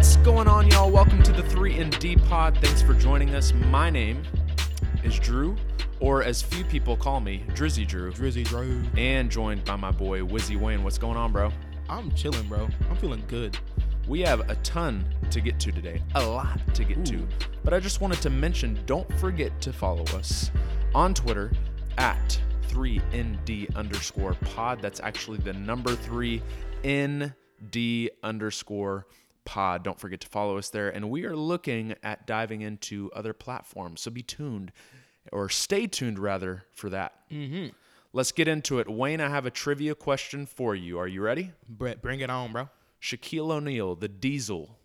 What's going on, y'all? Welcome to the 3&D Pod. Thanks for joining us. My name is Drew, or as few people call me, Drizzy Drew. Drizzy Drew. And joined by my boy, Wizzy Wayne. What's going on, bro? I'm chilling, bro. I'm feeling good. We have a ton to get to today, a lot to get to. But I just wanted to mention, don't forget to follow us on Twitter at 3nd_pod. That's actually the number 3nd_pod. Don't forget to follow us there. And we are looking at diving into other platforms, so be tuned, or stay tuned rather, for that. Let's get into it. Wayne, I have a trivia question for you. Are you ready? Brett, bring it on, bro. Shaquille O'Neal, the Diesel,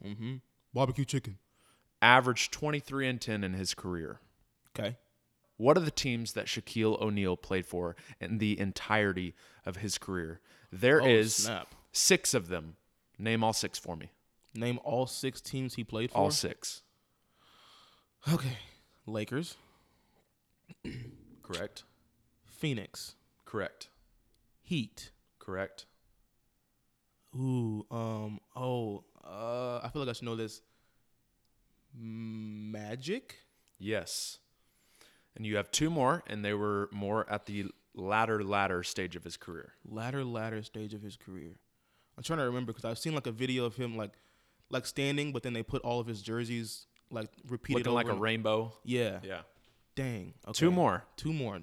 barbecue chicken, averaged 23 and 10 in his career. Okay. What are the teams that Shaquille O'Neal played for in the entirety of his career? There is 6 of them. Name all 6 for me. Name all 6 teams he played for? All 6. Okay. Lakers. Correct. Phoenix. Correct. Heat. Correct. Ooh, I feel like I should know this. Magic? Yes. And you have 2 more, and they were more at the latter stage of his career. Latter stage of his career. I'm trying to remember because I've seen like a video of him like standing, but then they put all of his jerseys like repeated. Looking over like a rainbow. Yeah. Yeah. Dang. Okay. 2 more.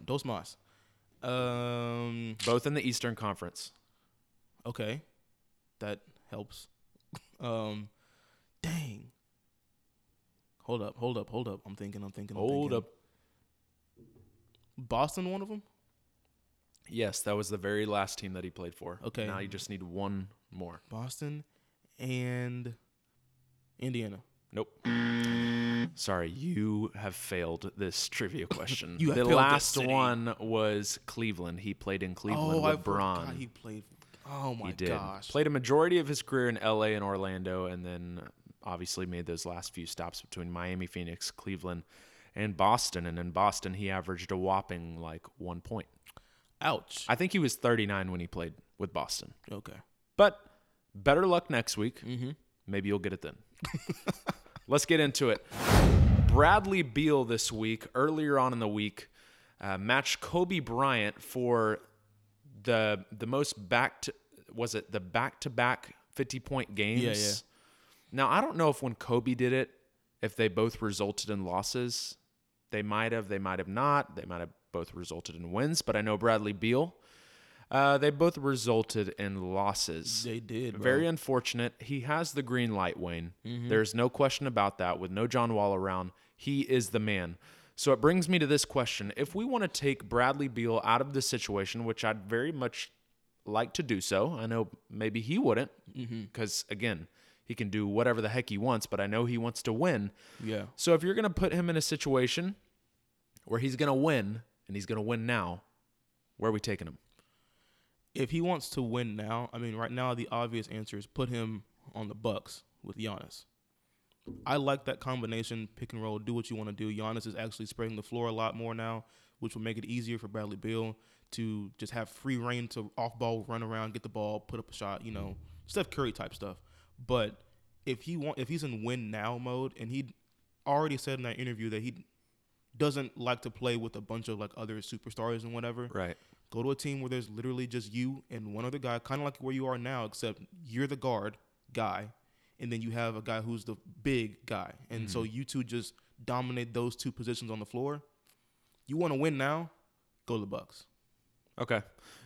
Dos Mas. Both in the Eastern Conference. Okay. That helps. Dang. Hold up. I'm thinking. Boston, one of them? Yes, that was the very last team that he played for. Okay. Now you just need 1 more. Boston and Indiana. Nope. Sorry, you have failed this trivia question. The last one was Cleveland. He played in Cleveland with Bron. God, he played. Oh, my gosh. Played a majority of his career in L.A. and Orlando, and then obviously made those last few stops between Miami, Phoenix, Cleveland, and Boston. And in Boston, he averaged a whopping, 1 point. Ouch. I think he was 39 when he played with Boston. Okay. But better luck next week. Maybe you'll get it then. Let's get into it. Bradley Beal this week, earlier on in the week, matched Kobe Bryant for the most back-to-back 50-point games? Yeah. Now, I don't know if when Kobe did it, if they both resulted in losses. They might have not. They might have both resulted in wins, but I know Bradley Beal, they both resulted in losses. They did. Bro. Very unfortunate. He has the green light, Wayne. There's no question about that. With no John Wall around, he is the man. So it brings me to this question. If we want to take Bradley Beal out of this situation, which I'd very much like to do so, I know maybe he wouldn't because, again, he can do whatever the heck he wants, but I know he wants to win. Yeah. So if you're going to put him in a situation where he's going to win, and he's going to win now, where are we taking him? If he wants to win now, I mean, right now the obvious answer is put him on the Bucks with Giannis. I like that combination, pick and roll, do what you want to do. Giannis is actually spreading the floor a lot more now, which will make it easier for Bradley Beal to just have free reign to off-ball, run around, get the ball, put up a shot, Steph Curry type stuff. But if he's in win now mode, and he already said in that interview that he doesn't like to play with a bunch of other superstars and whatever. Right. Go to a team where there's literally just you and one other guy, kind of like where you are now, except you're the guard guy, and then you have a guy who's the big guy, and so you two just dominate those two positions on the floor. You want to win now? Go to the Bucks. Okay,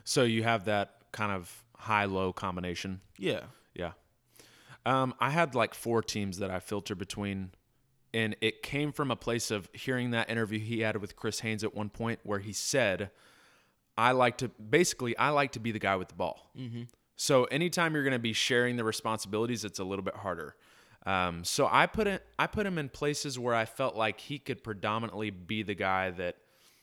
so you have that kind of high-low combination. Yeah. I had 4 teams that I filter between. And it came from a place of hearing that interview he had with Chris Haynes at one point where he said, I like to be the guy with the ball. So anytime you're going to be sharing the responsibilities, it's a little bit harder. So I put him in places where I felt like he could predominantly be the guy that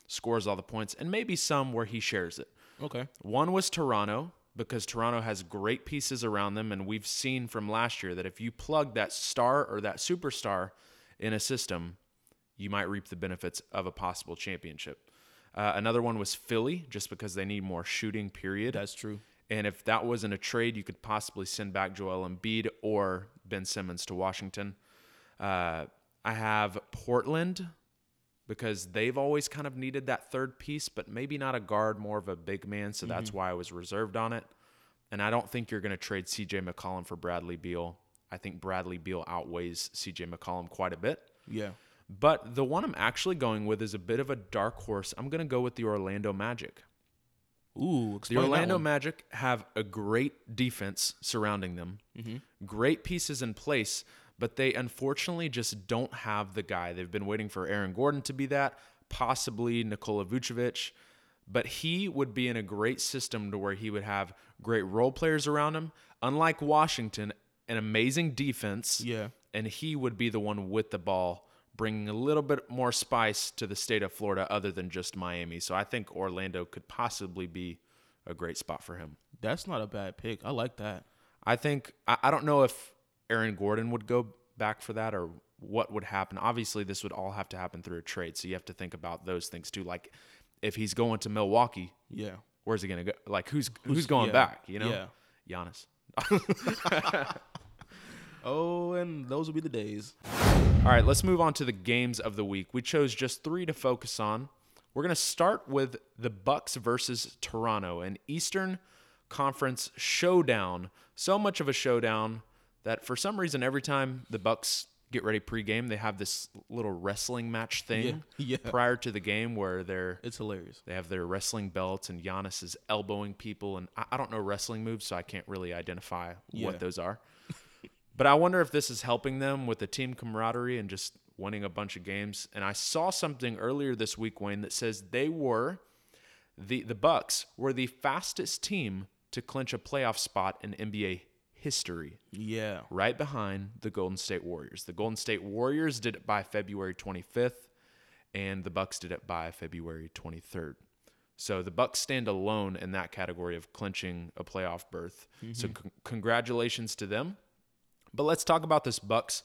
scores all the points, and maybe some where he shares it. Okay. One was Toronto, because Toronto has great pieces around them. And we've seen from last year that if you plug that star or that superstar in a system, you might reap the benefits of a possible championship. Another one was Philly, just because they need more shooting, period. That's true. And if that wasn't a trade, you could possibly send back Joel Embiid or Ben Simmons to Washington. I have Portland because they've always kind of needed that third piece, but maybe not a guard, more of a big man. So that's why I was reserved on it. And I don't think you're going to trade CJ McCollum for Bradley Beal. I think Bradley Beal outweighs CJ McCollum quite a bit. Yeah. But the one I'm actually going with is a bit of a dark horse. I'm going to go with the Orlando Magic. Ooh, explain that one. The Orlando Magic have a great defense surrounding them, great pieces in place, but they unfortunately just don't have the guy. They've been waiting for Aaron Gordon to be that, possibly Nikola Vucevic, but he would be in a great system to where he would have great role players around him, unlike Washington, an amazing defense, and he would be the one with the ball, bringing a little bit more spice to the state of Florida other than just Miami. So I think Orlando could possibly be a great spot for him. That's not a bad pick. I like that. I think I don't know if Aaron Gordon would go back for that or what would happen. Obviously, this would all have to happen through a trade, so you have to think about those things too. Like if he's going to Milwaukee, where's he going to go? Like who's going back, you know? Yeah. Giannis. Oh, and those will be the days. All right, let's move on to the games of the week. We chose just three to focus on. We're going to start with the Bucks versus Toronto, an Eastern Conference showdown. So much of a showdown that for some reason every time the Bucks get ready pregame, they have this little wrestling match thing prior to the game where they're... It's hilarious. They have their wrestling belts and Giannis is elbowing people. And I don't know wrestling moves, so I can't really identify what those are. But I wonder if this is helping them with the team camaraderie and just winning a bunch of games. And I saw something earlier this week, Wayne, that says they were the Bucks were the fastest team to clinch a playoff spot in NBA history. Yeah. Right behind the Golden State Warriors. The Golden State Warriors did it by February 25th, and the Bucks did it by February 23rd. So the Bucks stand alone in that category of clinching a playoff berth. So congratulations to them. But let's talk about this Bucks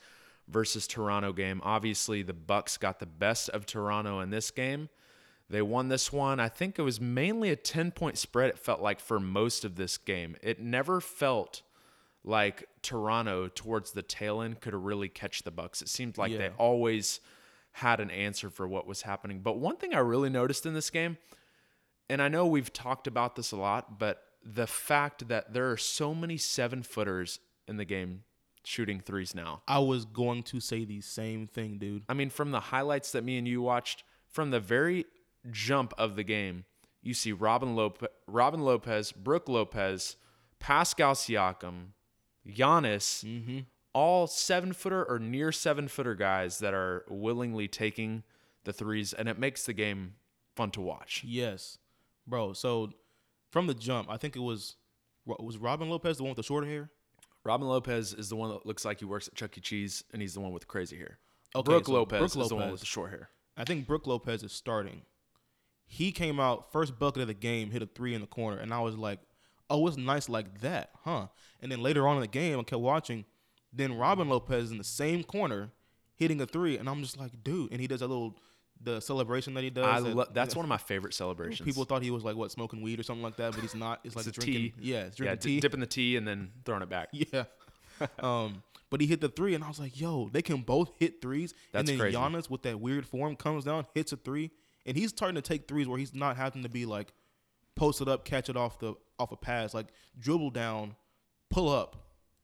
versus Toronto game. Obviously, the Bucks got the best of Toronto in this game. They won this one. I think it was mainly a 10-point spread, it felt like, for most of this game. It never felt like Toronto, towards the tail end, could really catch the Bucks. It seemed like they always had an answer for what was happening. But one thing I really noticed in this game, and I know we've talked about this a lot, but the fact that there are so many seven-footers in the game shooting threes now. I was going to say the same thing, dude. I mean, from the highlights that me and you watched, from the very jump of the game, you see Robin Lopez, Brook Lopez, Pascal Siakam, Giannis, all seven-footer or near seven-footer guys that are willingly taking the threes, and it makes the game fun to watch. Yes. Bro, so from the jump, I think it was Robin Lopez the one with the short hair? Robin Lopez is the one that looks like he works at Chuck E. Cheese, and he's the one with crazy hair. Okay, Brook Lopez is the one with the short hair. I think Brook Lopez is starting. He came out, first bucket of the game, hit a three in the corner, and I was like, oh, it's nice like that, huh? And then later on in the game, I kept watching, then Robin Lopez in the same corner hitting a three, and I'm just like, dude. And he does the celebration that he does. That's one of my favorite celebrations. People thought he was smoking weed or something like that, but he's not. It's like it's drinking tea. Yeah, it's drinking tea. Dipping the tea and then throwing it back. Yeah. But he hit the three, and I was like, yo, they can both hit threes. That's crazy. And then Giannis, with that weird form, comes down, hits a three, and he's starting to take threes where he's not having to be post it up, catch it off a pass, dribble down, pull up,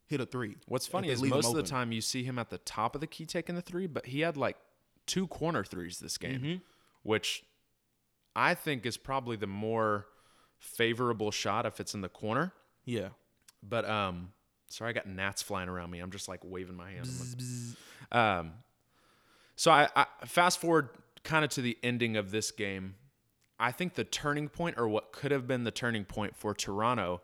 hit a three. What's funny is most of the time you see him at the top of the key taking the three, but he had two corner threes this game, which I think is probably the more favorable shot if it's in the corner. Yeah. But, sorry, I got gnats flying around me. I'm just waving my hand. Bzz, bzz. So I fast forward kind of to the ending of this game. I think the turning point, or what could have been the turning point for Toronto,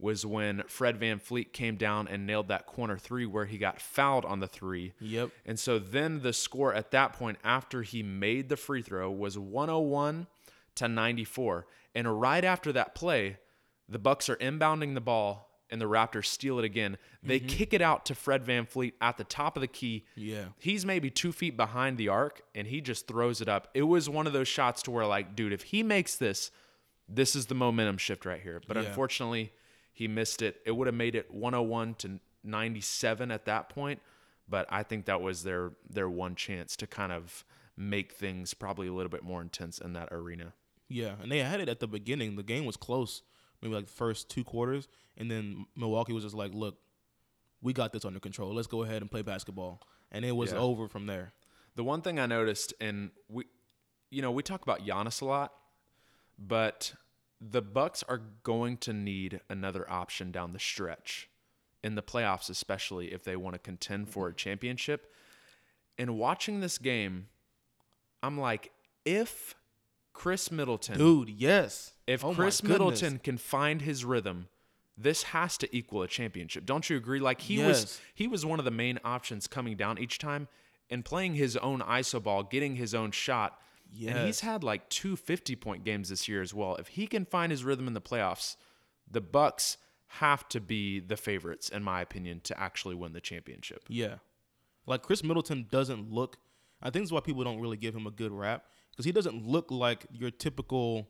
was when Fred VanVleet came down and nailed that corner three where he got fouled on the three. Yep. And so then the score at that point after he made the free throw was 101-94. And right after that play, the Bucks are inbounding the ball and the Raptors steal it again. They kick it out to Fred VanVleet at the top of the key. Yeah. He's maybe 2 feet behind the arc and he just throws it up. It was one of those shots to where dude, if he makes this is the momentum shift right here. But unfortunately, he missed it. It would have made it 101 to 97 at that point. But I think that was their one chance to kind of make things probably a little bit more intense in that arena. Yeah, and they had it at the beginning. The game was close, maybe like the first two quarters, and then Milwaukee was just like, look, we got this under control. Let's go ahead and play basketball. And it was over from there. The one thing I noticed, and we talk about Giannis a lot, but the Bucks are going to need another option down the stretch, in the playoffs especially, if they want to contend for a championship. And watching this game, I'm like, if Chris Middleton... Dude, yes. If Chris Middleton can find his rhythm, this has to equal a championship. Don't you agree? Like, he was one of the main options coming down each time and playing his own iso ball, getting his own shot. Yes. And he's had like 2 50-point games this year as well. If he can find his rhythm in the playoffs, the Bucks have to be the favorites, in my opinion, to actually win the championship. Yeah. Like, Chris Middleton doesn't look... I think that's why people don't really give him a good rap, because he doesn't look like your typical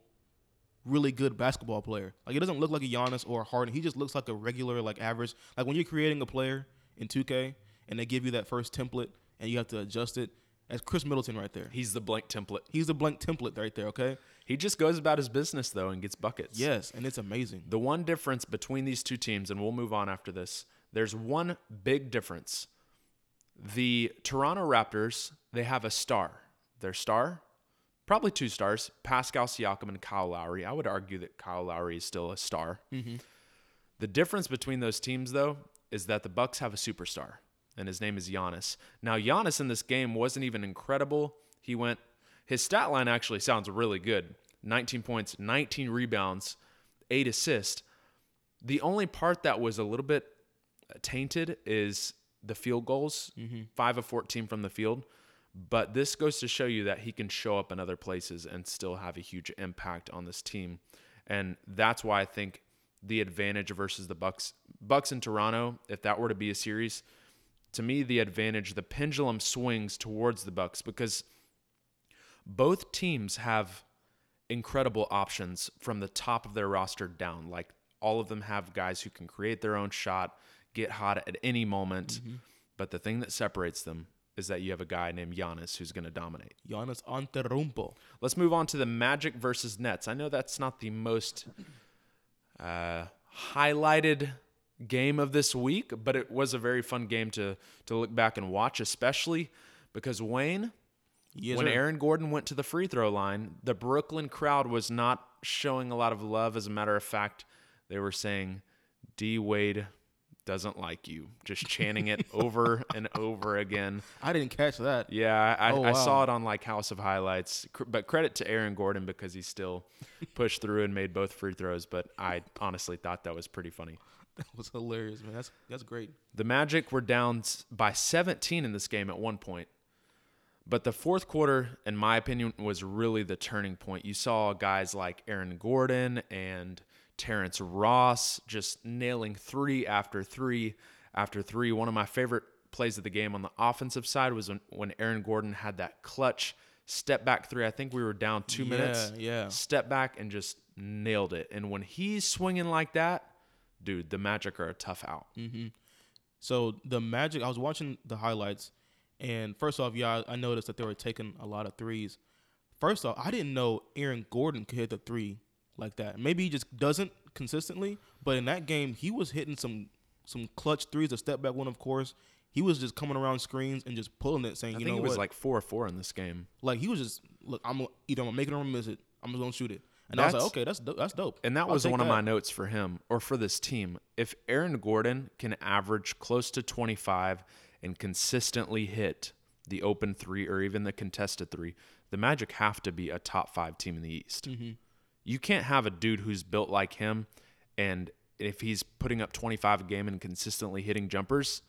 really good basketball player. Like, he doesn't look like a Giannis or a Harden. He just looks like a regular, like, average. Like, when you're creating a player in 2K and they give you that first template and you have to adjust it, that's Chris Middleton right there. He's the blank template. He's the blank template right there, okay? He just goes about his business, though, and gets buckets. Yes, and it's amazing. The one difference between these two teams, and we'll move on after this, there's one big difference. The Toronto Raptors, they have a star. Their star, probably two stars, Pascal Siakam and Kyle Lowry. I would argue that Kyle Lowry is still a star. Mm-hmm. The difference between those teams, though, is that the Bucks have a superstar, and his name is Giannis. Now, Giannis in this game wasn't even incredible. His stat line actually sounds really good. 19 points, 19 rebounds, 8 assists. The only part that was a little bit tainted is the field goals, 5 of 14 from the field. But this goes to show you that he can show up in other places and still have a huge impact on this team. And that's why I think the advantage versus the Bucks in Toronto, if that were to be a series, to me, the advantage, the pendulum swings towards the Bucks, because both teams have incredible options from the top of their roster down. Like, all of them have guys who can create their own shot, get hot at any moment. Mm-hmm. But the thing that separates them is that you have a guy named Giannis who's going to dominate. Giannis Antetokounmpo. Let's move on to the Magic versus Nets. I know that's not the most highlighted game of this week, but it was a very fun game to look back and watch, especially because when Aaron Gordon went to the free throw line, the Brooklyn crowd was not showing a lot of love. As a matter of fact, they were saying, D. Wade doesn't like you, just chanting it over and over again. I didn't catch that. Yeah, I saw it on like House of Highlights, but credit to Aaron Gordon because he still pushed through and made both free throws, but I honestly thought that was pretty funny. That was hilarious, man. That's great. The Magic were down by 17 in this game at one point, but the fourth quarter, in my opinion, was really the turning point. You saw guys like Aaron Gordon and Terrence Ross just nailing three after three after three. One of my favorite plays of the game on the offensive side was when Aaron Gordon had that clutch step back three. I think we were down 2 minutes. Yeah. Step back and just nailed it. And when he's swinging like that, dude, the Magic are a tough out. Mm-hmm. So the Magic, I was watching the highlights, and first off, I noticed that they were taking a lot of threes. First off, I didn't know Aaron Gordon could hit the three like that. Maybe he just doesn't consistently, but in that game, he was hitting some clutch threes, a step back one, of course. He was just coming around screens and just pulling it, saying, I think it was like 4 or 4 in this game. Like, he was just, look, I'm gonna make it or miss it. I'm just gonna shoot it. And I was like, okay, that's dope. And that was one of my notes for him or for this team. If Aaron Gordon can average close to 25 and consistently hit the open three or even the contested three, the Magic have to be a top 5 team in the East. Mm-hmm. You can't have a dude who's built like him, and if he's putting up 25 a game and consistently hitting jumpers,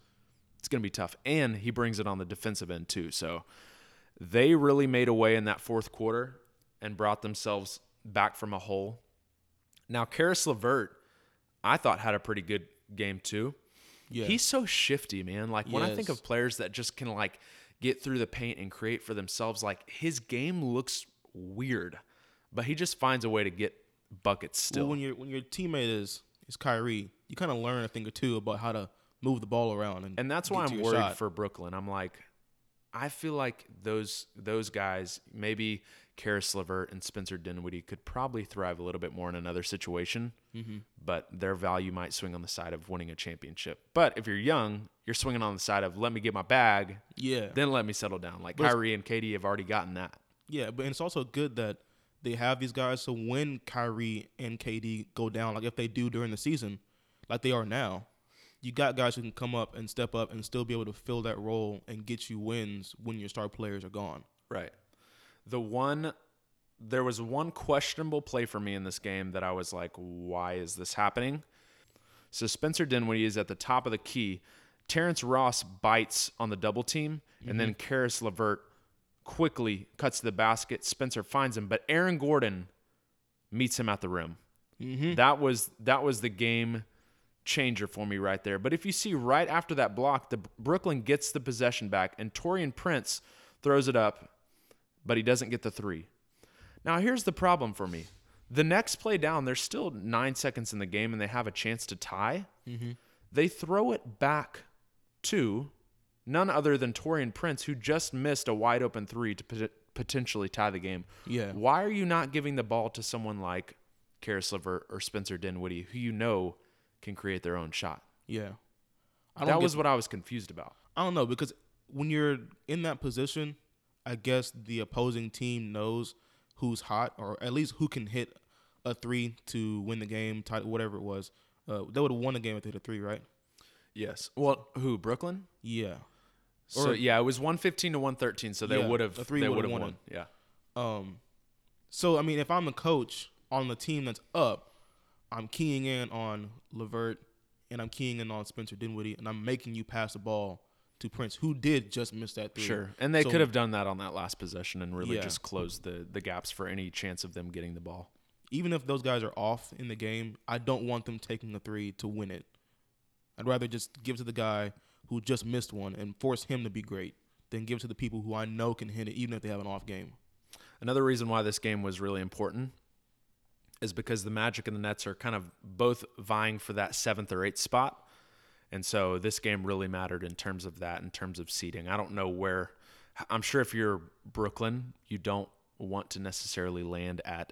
it's going to be tough. And he brings it on the defensive end too. So they really made a way in that fourth quarter and brought themselves back from a hole. Now, Karis LeVert, I thought, had a pretty good game too. Yeah. He's so shifty, man. Like, when I think of players that just can like get through the paint and create for themselves, like, his game looks weird, but he just finds a way to get buckets still. Well, when your teammate is Kyrie, you kind of learn a thing or two about how to move the ball around. And that's why I'm worried for Brooklyn. I'm like, I feel like those guys, maybe Karis LeVert and Spencer Dinwiddie, could probably thrive a little bit more in another situation, but their value might swing on the side of winning a championship. But if you're young, you're swinging on the side of let me get my bag, then let me settle down. Like Kyrie and KD have already gotten that. Yeah, but it's also good that they have these guys. So when Kyrie and KD go down, like if they do during the season, like they are now, you got guys who can come up and step up and still be able to fill that role and get you wins when your star players are gone. Right. There was one questionable play for me in this game that I was like, why is this happening? So Spencer Dinwiddie is at the top of the key. Terrence Ross bites on the double team, and then Karis LeVert quickly cuts to the basket. Spencer finds him, but Aaron Gordon meets him at the rim. That was the game changer for me right there. But if you see right after that block, the Brooklyn gets the possession back, and Taurean Prince throws it up, but he doesn't get the three. Now, here's the problem for me. The next play down, there's still 9 seconds in the game, and they have a chance to tie. They throw it back to none other than Taurean Prince, who just missed a wide-open three to potentially tie the game. Yeah. Why are you not giving the ball to someone like Karis LeVert or Spencer Dinwiddie, who you know can create their own shot? Yeah. That was what I was confused about. I don't know, because when you're in that position, I guess the opposing team knows who's hot, or at least who can hit a three to win the game, tie, whatever it was. They would have won the game if they hit a three, right? Yes. Well, who, Brooklyn? Yeah. So, it was 115 to 113, so they would have won. Yeah. So, I mean, if I'm a coach on the team that's up, I'm keying in on LeVert, and I'm keying in on Spencer Dinwiddie, and I'm making you pass the ball to Prince, who did just miss that three. Sure, and they could have done that on that last possession and really just closed the gaps for any chance of them getting the ball. Even if those guys are off in the game, I don't want them taking the three to win it. I'd rather just give it to the guy who just missed one and force him to be great than give it to the people who I know can hit it even if they have an off game. Another reason why this game was really important is because the Magic and the Nets are kind of both vying for that 7th or 8th spot. And so this game really mattered in terms of that, in terms of seeding. I don't know where – I'm sure if you're Brooklyn, you don't want to necessarily land at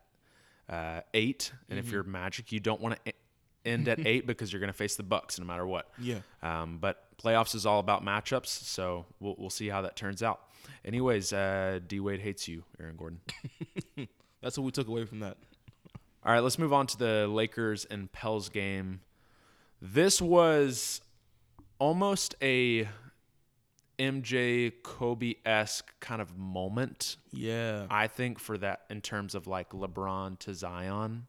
8. And if you're Magic, you don't want to end at 8 because you're going to face the Bucks no matter what. Yeah. But playoffs is all about matchups, so we'll see how that turns out. Anyways, D-Wade hates you, Aaron Gordon. That's what we took away from that. All right, let's move on to the Lakers and Pels game. This was almost a MJ Kobe-esque kind of moment. Yeah. I think for that in terms of like LeBron to Zion.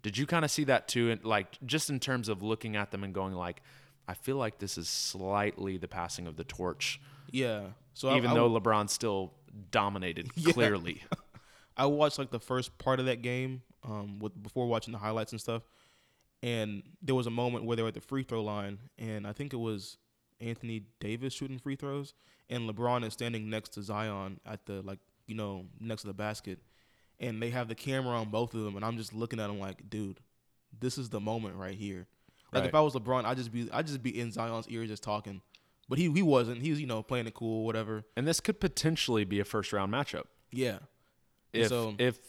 Did you kind of see that too? And like just in terms of looking at them and going like, I feel like this is slightly the passing of the torch. Yeah. So even though LeBron still dominated clearly. I watched like the first part of that game before watching the highlights and stuff. And there was a moment where they were at the free throw line, and I think it was Anthony Davis shooting free throws, and LeBron is standing next to Zion at the, like, you know, next to the basket, and they have the camera on both of them, and I'm just looking at them like, dude, this is the moment right here. Like, if I was LeBron, I'd just be in Zion's ear just talking, but he wasn't. He was, you know, playing it cool, whatever. And this could potentially be a first round matchup. Yeah. If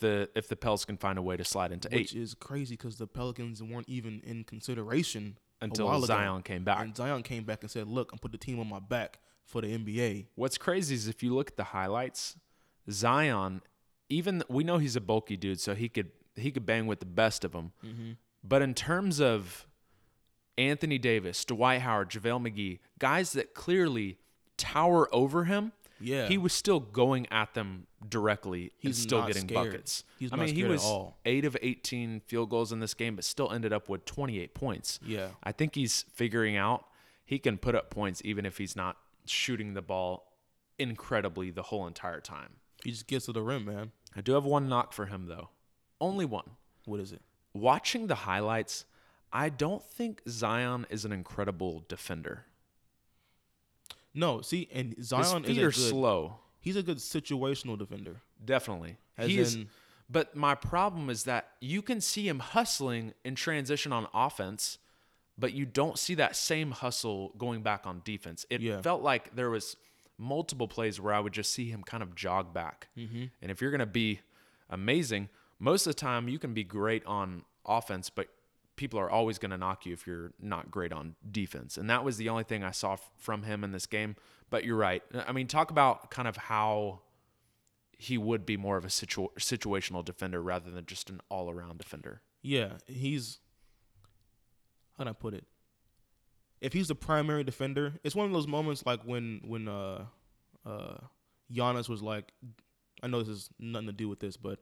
the Pels can find a way to slide into 8, which is crazy because the Pelicans weren't even in consideration until Zion came back. And Zion came back and said, "Look, I'm putting the team on my back for the NBA." What's crazy is if you look at the highlights, Zion, even we know he's a bulky dude, so he could bang with the best of them. But in terms of Anthony Davis, Dwight Howard, JaVale McGee, guys that clearly tower over him. Yeah. He was still going at them directly. He's still getting buckets. I mean, he was 8 of 18 field goals in this game, but still ended up with 28 points. Yeah. I think he's figuring out he can put up points even if he's not shooting the ball incredibly the whole entire time. He just gets to the rim, man. I do have one knock for him, though. Only one. What is it? Watching the highlights, I don't think Zion is an incredible defender. No, see, and Zion is slow. He's a good situational defender. Definitely. But my problem is that you can see him hustling in transition on offense, but you don't see that same hustle going back on defense. It felt like there was multiple plays where I would just see him kind of jog back. Mm-hmm. And if you're going to be amazing, most of the time you can be great on offense, but people are always going to knock you if you're not great on defense. And that was the only thing I saw from him in this game. But you're right. I mean, talk about kind of how he would be more of a situational defender rather than just an all-around defender. Yeah, he's... How do I put it? If he's the primary defender, it's one of those moments like when Giannis was like, I know this has nothing to do with this, but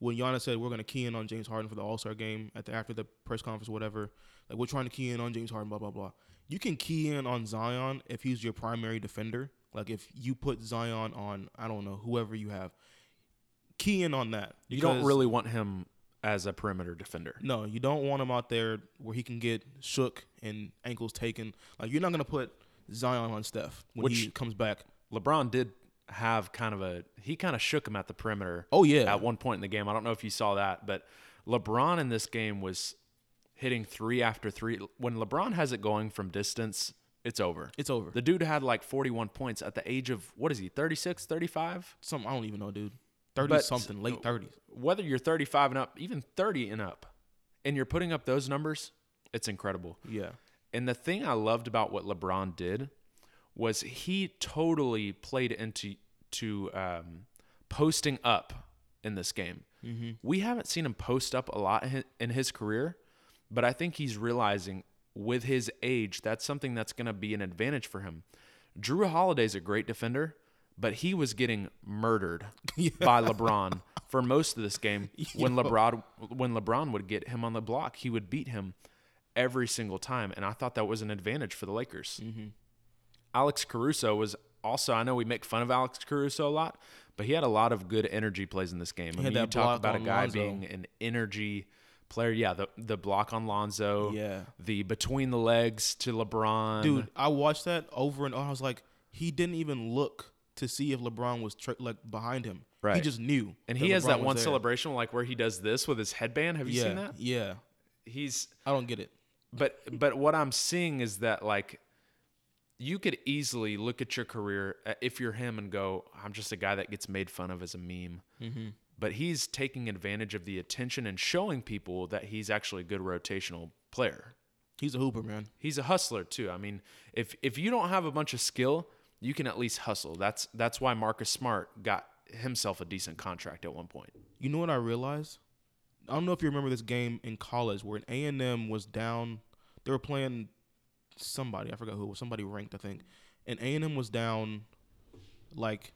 when Giannis said we're going to key in on James Harden for the All-Star game after the press conference or whatever, like we're trying to key in on James Harden, blah, blah, blah. You can key in on Zion if he's your primary defender. Like if you put Zion on, I don't know, whoever you have, key in on that. You don't really want him as a perimeter defender. No, you don't want him out there where he can get shook and ankles taken. Like you're not going to put Zion on Steph when he comes back. LeBron did have kind of he kind of shook him at the perimeter. Oh, yeah. At one point in the game. I don't know if you saw that, but LeBron in this game was hitting three after three. When LeBron has it going from distance, it's over. It's over. The dude had like 41 points at the age of, what is he, 36, 35? Something, I don't even know, dude. 30-something, late 30s. Whether you're 35 and up, even 30 and up, and you're putting up those numbers, it's incredible. Yeah. And the thing I loved about what LeBron did was he totally played into posting up in this game. Mm-hmm. We haven't seen him post up a lot in his career, but I think he's realizing with his age that's something that's going to be an advantage for him. Drew Holiday's a great defender, but he was getting murdered by LeBron for most of this game. When LeBron would get him on the block, he would beat him every single time, and I thought that was an advantage for the Lakers. Mm-hmm. Alex Caruso was also, I know we make fun of Alex Caruso a lot, but he had a lot of good energy plays in this game. I mean, you talk about a guy being an energy player. Yeah, the block on Lonzo, yeah, the between the legs to LeBron. Dude, I watched that over and over. I was like, he didn't even look to see if LeBron was behind him. Right. He just knew. And he has that one celebration like where he does this with his headband. Have you seen that? Yeah. I don't get it. But what I'm seeing is that like you could easily look at your career if you're him and go, I'm just a guy that gets made fun of as a meme. Mm-hmm. But he's taking advantage of the attention and showing people that he's actually a good rotational player. He's a hooper, man. He's a hustler too. I mean, if you don't have a bunch of skill, you can at least hustle. That's why Marcus Smart got himself a decent contract at one point. You know what I realized? I don't know if you remember this game in college where an A&M was down. They were playing somebody. I forgot who. Somebody ranked, I think. And A&M was down like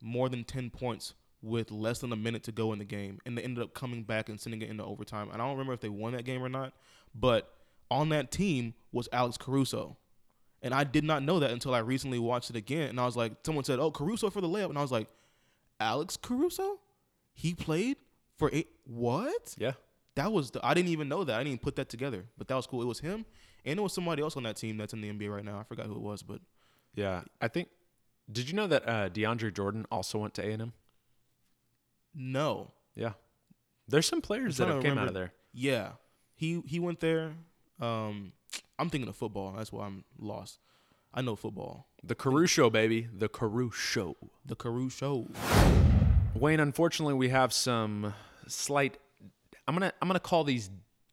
more than 10 points with less than a minute to go in the game. And they ended up coming back and sending it into overtime. And I don't remember if they won that game or not. But on that team was Alex Caruso. And I did not know that until I recently watched it again. And I was like, someone said, oh, Caruso for the layup. And I was like, Alex Caruso? He played for eight? What? Yeah. That was I didn't even know that. I didn't even put that together. But that was cool. It was him. And it was somebody else on that team that's in the NBA right now. I forgot who it was. But yeah, I think – did you know that DeAndre Jordan also went to A&M? No. Yeah. There's some players that have came out of there. Yeah. He went there. I'm thinking of football. That's why I'm lost. I know football. The Caruso, baby. The Caruso. The Caruso. Wayne, unfortunately, we have some slight. I'm gonna call these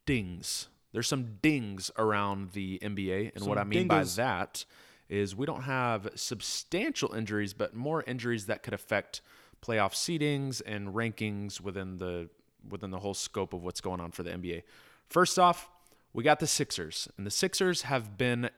dings. There's some dings around the NBA, and what I mean by that is we don't have substantial injuries, but more injuries that could affect playoff seedings and rankings within the whole scope of what's going on for the NBA. First off, we got the Sixers, and the Sixers have been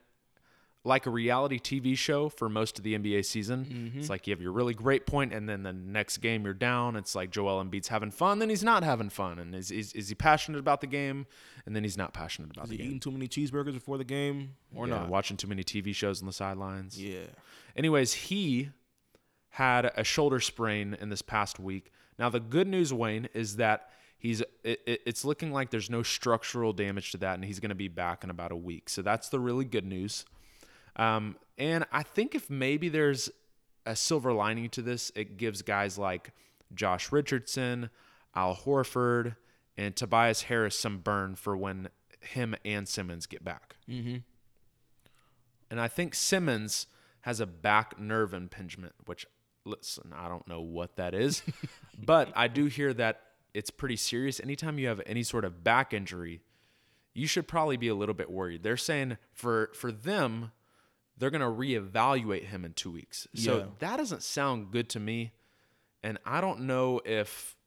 like a reality TV show for most of the NBA season. Mm-hmm. It's like you have your really great point, and then the next game you're down. It's like Joel Embiid's having fun, then he's not having fun. And is he passionate about the game? And then he's not passionate about the game. Is he eating too many cheeseburgers before the game or not? Watching too many TV shows on the sidelines. Yeah. Anyways, he had a shoulder sprain in this past week. Now, the good news, Wayne, is that it's looking like there's no structural damage to that, and he's going to be back in about a week. So that's the really good news. And I think if maybe there's a silver lining to this, it gives guys like Josh Richardson, Al Horford, and Tobias Harris some burn for when him and Simmons get back. Mm-hmm. And I think Simmons has a back nerve impingement, which, listen, I don't know what that is, but I do hear that it's pretty serious. Anytime you have any sort of back injury, you should probably be a little bit worried. They're saying for them, they're going to reevaluate him in 2 weeks. So that doesn't sound good to me. And I don't know if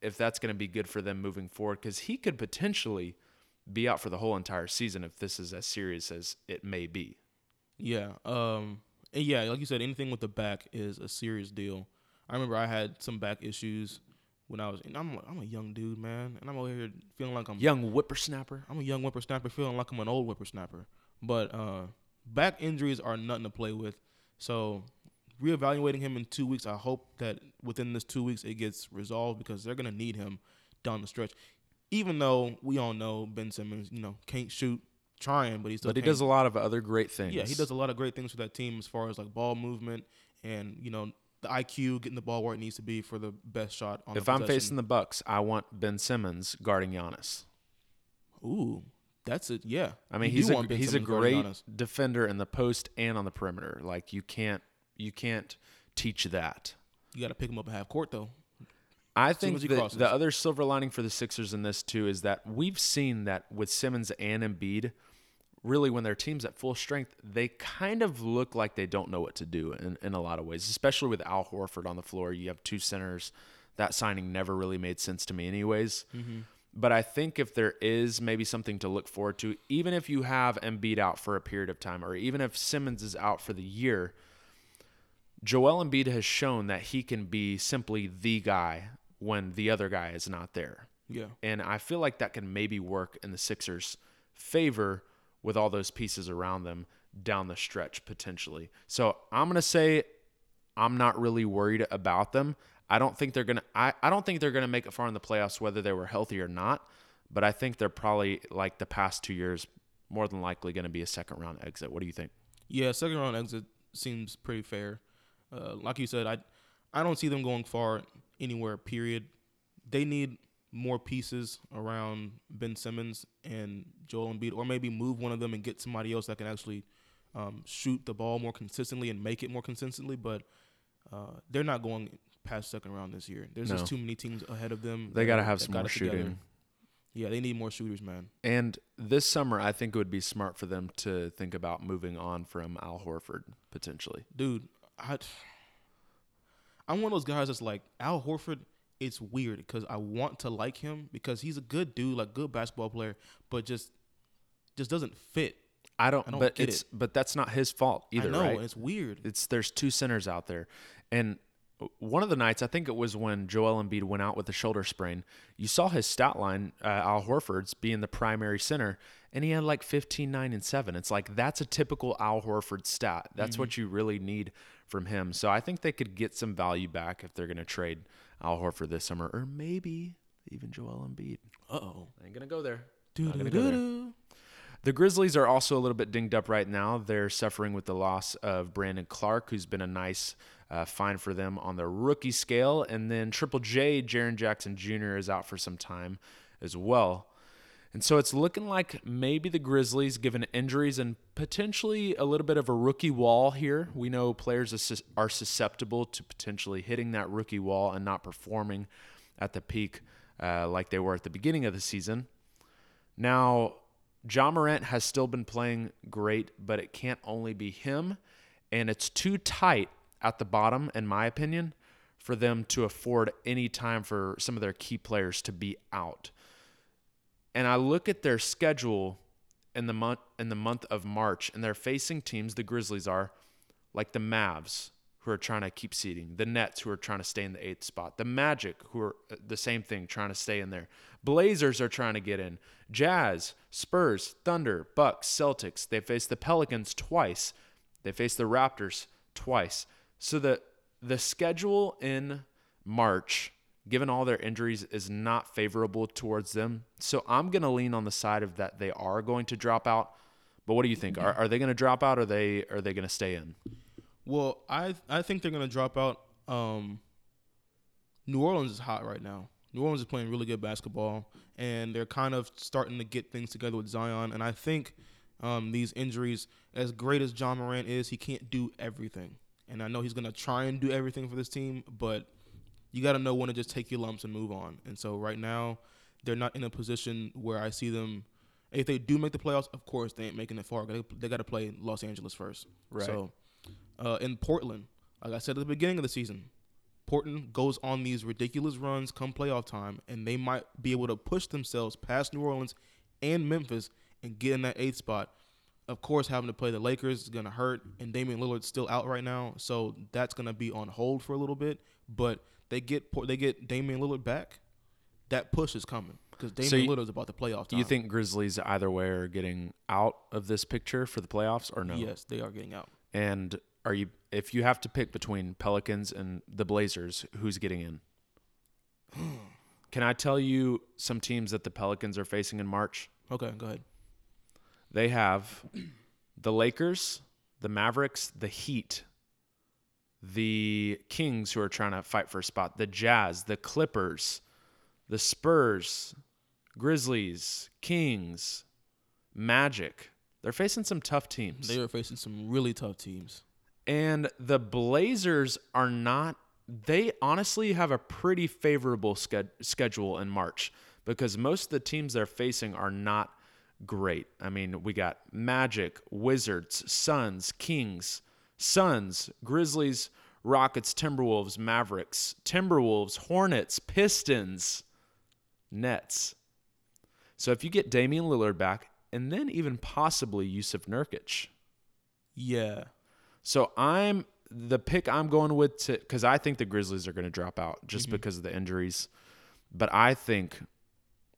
that's going to be good for them moving forward, because he could potentially be out for the whole entire season if this is as serious as it may be. Yeah. Yeah, like you said, anything with the back is a serious deal. I remember I had some back issues when I was, and I'm a young dude, man, and I'm over here feeling like I'm young whippersnapper. I'm a young whippersnapper feeling like I'm an old whippersnapper. But back injuries are nothing to play with. So reevaluating him in 2 weeks, I hope that within this 2 weeks it gets resolved, because they're going to need him down the stretch. Even though we all know Ben Simmons, can't shoot, trying, but he still. But he does a lot of other great things. Yeah, he does a lot of great things for that team as far as like ball movement and the IQ, getting the ball where it needs to be for the best shot on the possession. If I'm facing the Bucks, I want Ben Simmons guarding Giannis. Ooh, that's it. Yeah, I mean he's a great defender in the post and on the perimeter. Like you can't teach that. You got to pick him up at half court though. I think the other silver lining for the Sixers in this too is that we've seen that with Simmons and Embiid. Really, when their team's at full strength, they kind of look like they don't know what to do in a lot of ways, especially with Al Horford on the floor. You have two centers. That signing never really made sense to me anyways. Mm-hmm. But I think if there is maybe something to look forward to, even if you have Embiid out for a period of time, or even if Simmons is out for the year, Joel Embiid has shown that he can be simply the guy when the other guy is not there. Yeah. And I feel like that can maybe work in the Sixers' favor with all those pieces around them down the stretch potentially. So I'm going to say I'm not really worried about them. I don't think they're going to make it far in the playoffs whether they were healthy or not, but I think they're probably like the past 2 years more than likely going to be a second-round exit. What do you think? Yeah, second-round exit seems pretty fair. Like you said, I don't see them going far anywhere, period. They need more pieces around Ben Simmons and Joel Embiid, or maybe move one of them and get somebody else that can actually shoot the ball more consistently and make it more consistently. But they're not going past second round this year. There's just too many teams ahead of them. They got to have some more shooting. Together. Yeah, they need more shooters, man. And this summer, I think it would be smart for them to think about moving on from Al Horford, potentially. Dude, I'm one of those guys that's like, Al Horford, it's weird because I want to like him because he's a good dude, like good basketball player, but just doesn't fit. I don't but get it's, it. But that's not his fault either, I know, right? It's weird. There's two centers out there. And one of the nights, I think it was when Joel Embiid went out with a shoulder sprain, you saw his stat line, Al Horford's being the primary center, and he had like 15, 9, and 7. It's like that's a typical Al Horford stat. That's what you really need from him. So I think they could get some value back if they're going to trade Al Horford this summer, or maybe even Joel Embiid. Uh-oh. I ain't going to go there. The Grizzlies are also a little bit dinged up right now. They're suffering with the loss of Brandon Clark, who's been a nice find for them on the rookie scale. And then Triple J, Jaren Jackson Jr., is out for some time as well. And so it's looking like maybe the Grizzlies, given injuries and potentially a little bit of a rookie wall here. We know players are susceptible to potentially hitting that rookie wall and not performing at the peak like they were at the beginning of the season. Now, Ja Morant has still been playing great, but it can't only be him. And it's too tight at the bottom, in my opinion, for them to afford any time for some of their key players to be out. And I look at their schedule in the month of March, and they're facing teams, the Grizzlies are, like the Mavs, who are trying to keep seeding, the Nets, who are trying to stay in the 8th spot, the Magic, who are the same thing, trying to stay in there, Blazers are trying to get in, Jazz, Spurs, Thunder, Bucks, Celtics. They face the Pelicans twice. They face the Raptors twice. So the schedule in March, given all their injuries, is not favorable towards them. So I'm going to lean on the side of that they are going to drop out. But what do you think? Are they going to drop out, or are they going to stay in? Well, I think they're going to drop out. New Orleans is hot right now. New Orleans is playing really good basketball, and they're kind of starting to get things together with Zion. And I think these injuries, as great as John Morant is, he can't do everything. And I know he's going to try and do everything for this team, but you got to know when to just take your lumps and move on. And so right now, they're not in a position where I see them. If they do make the playoffs, of course, they ain't making it far. They got to play Los Angeles first. Right. So in Portland, like I said at the beginning of the season, Portland goes on these ridiculous runs come playoff time, and they might be able to push themselves past New Orleans and Memphis and get in that 8th spot. Of course, having to play the Lakers is going to hurt, and Damian Lillard's still out right now, so that's going to be on hold for a little bit. But they get Damian Lillard back, that push is coming because Damian Lillard's about the playoff time. You think Grizzlies either way are getting out of this picture for the playoffs or no? Yes, they are getting out. And if you have to pick between Pelicans and the Blazers, who's getting in? Can I tell you some teams that the Pelicans are facing in March? Okay, go ahead. They have the Lakers, the Mavericks, the Heat, the Kings, who are trying to fight for a spot, the Jazz, the Clippers, the Spurs, Grizzlies, Kings, Magic. They're facing some tough teams. They are facing some really tough teams. And the Blazers are not – they honestly have a pretty favorable schedule in March because most of the teams they're facing are not great. I mean, we got Magic, Wizards, Suns, Kings, Suns, Grizzlies, Rockets, Timberwolves, Mavericks, Timberwolves, Hornets, Pistons, Nets. So if you get Damian Lillard back and then even possibly Yusuf Nurkic. Yeah. So the pick I'm going with because I think the Grizzlies are going to drop out just because of the injuries. But I think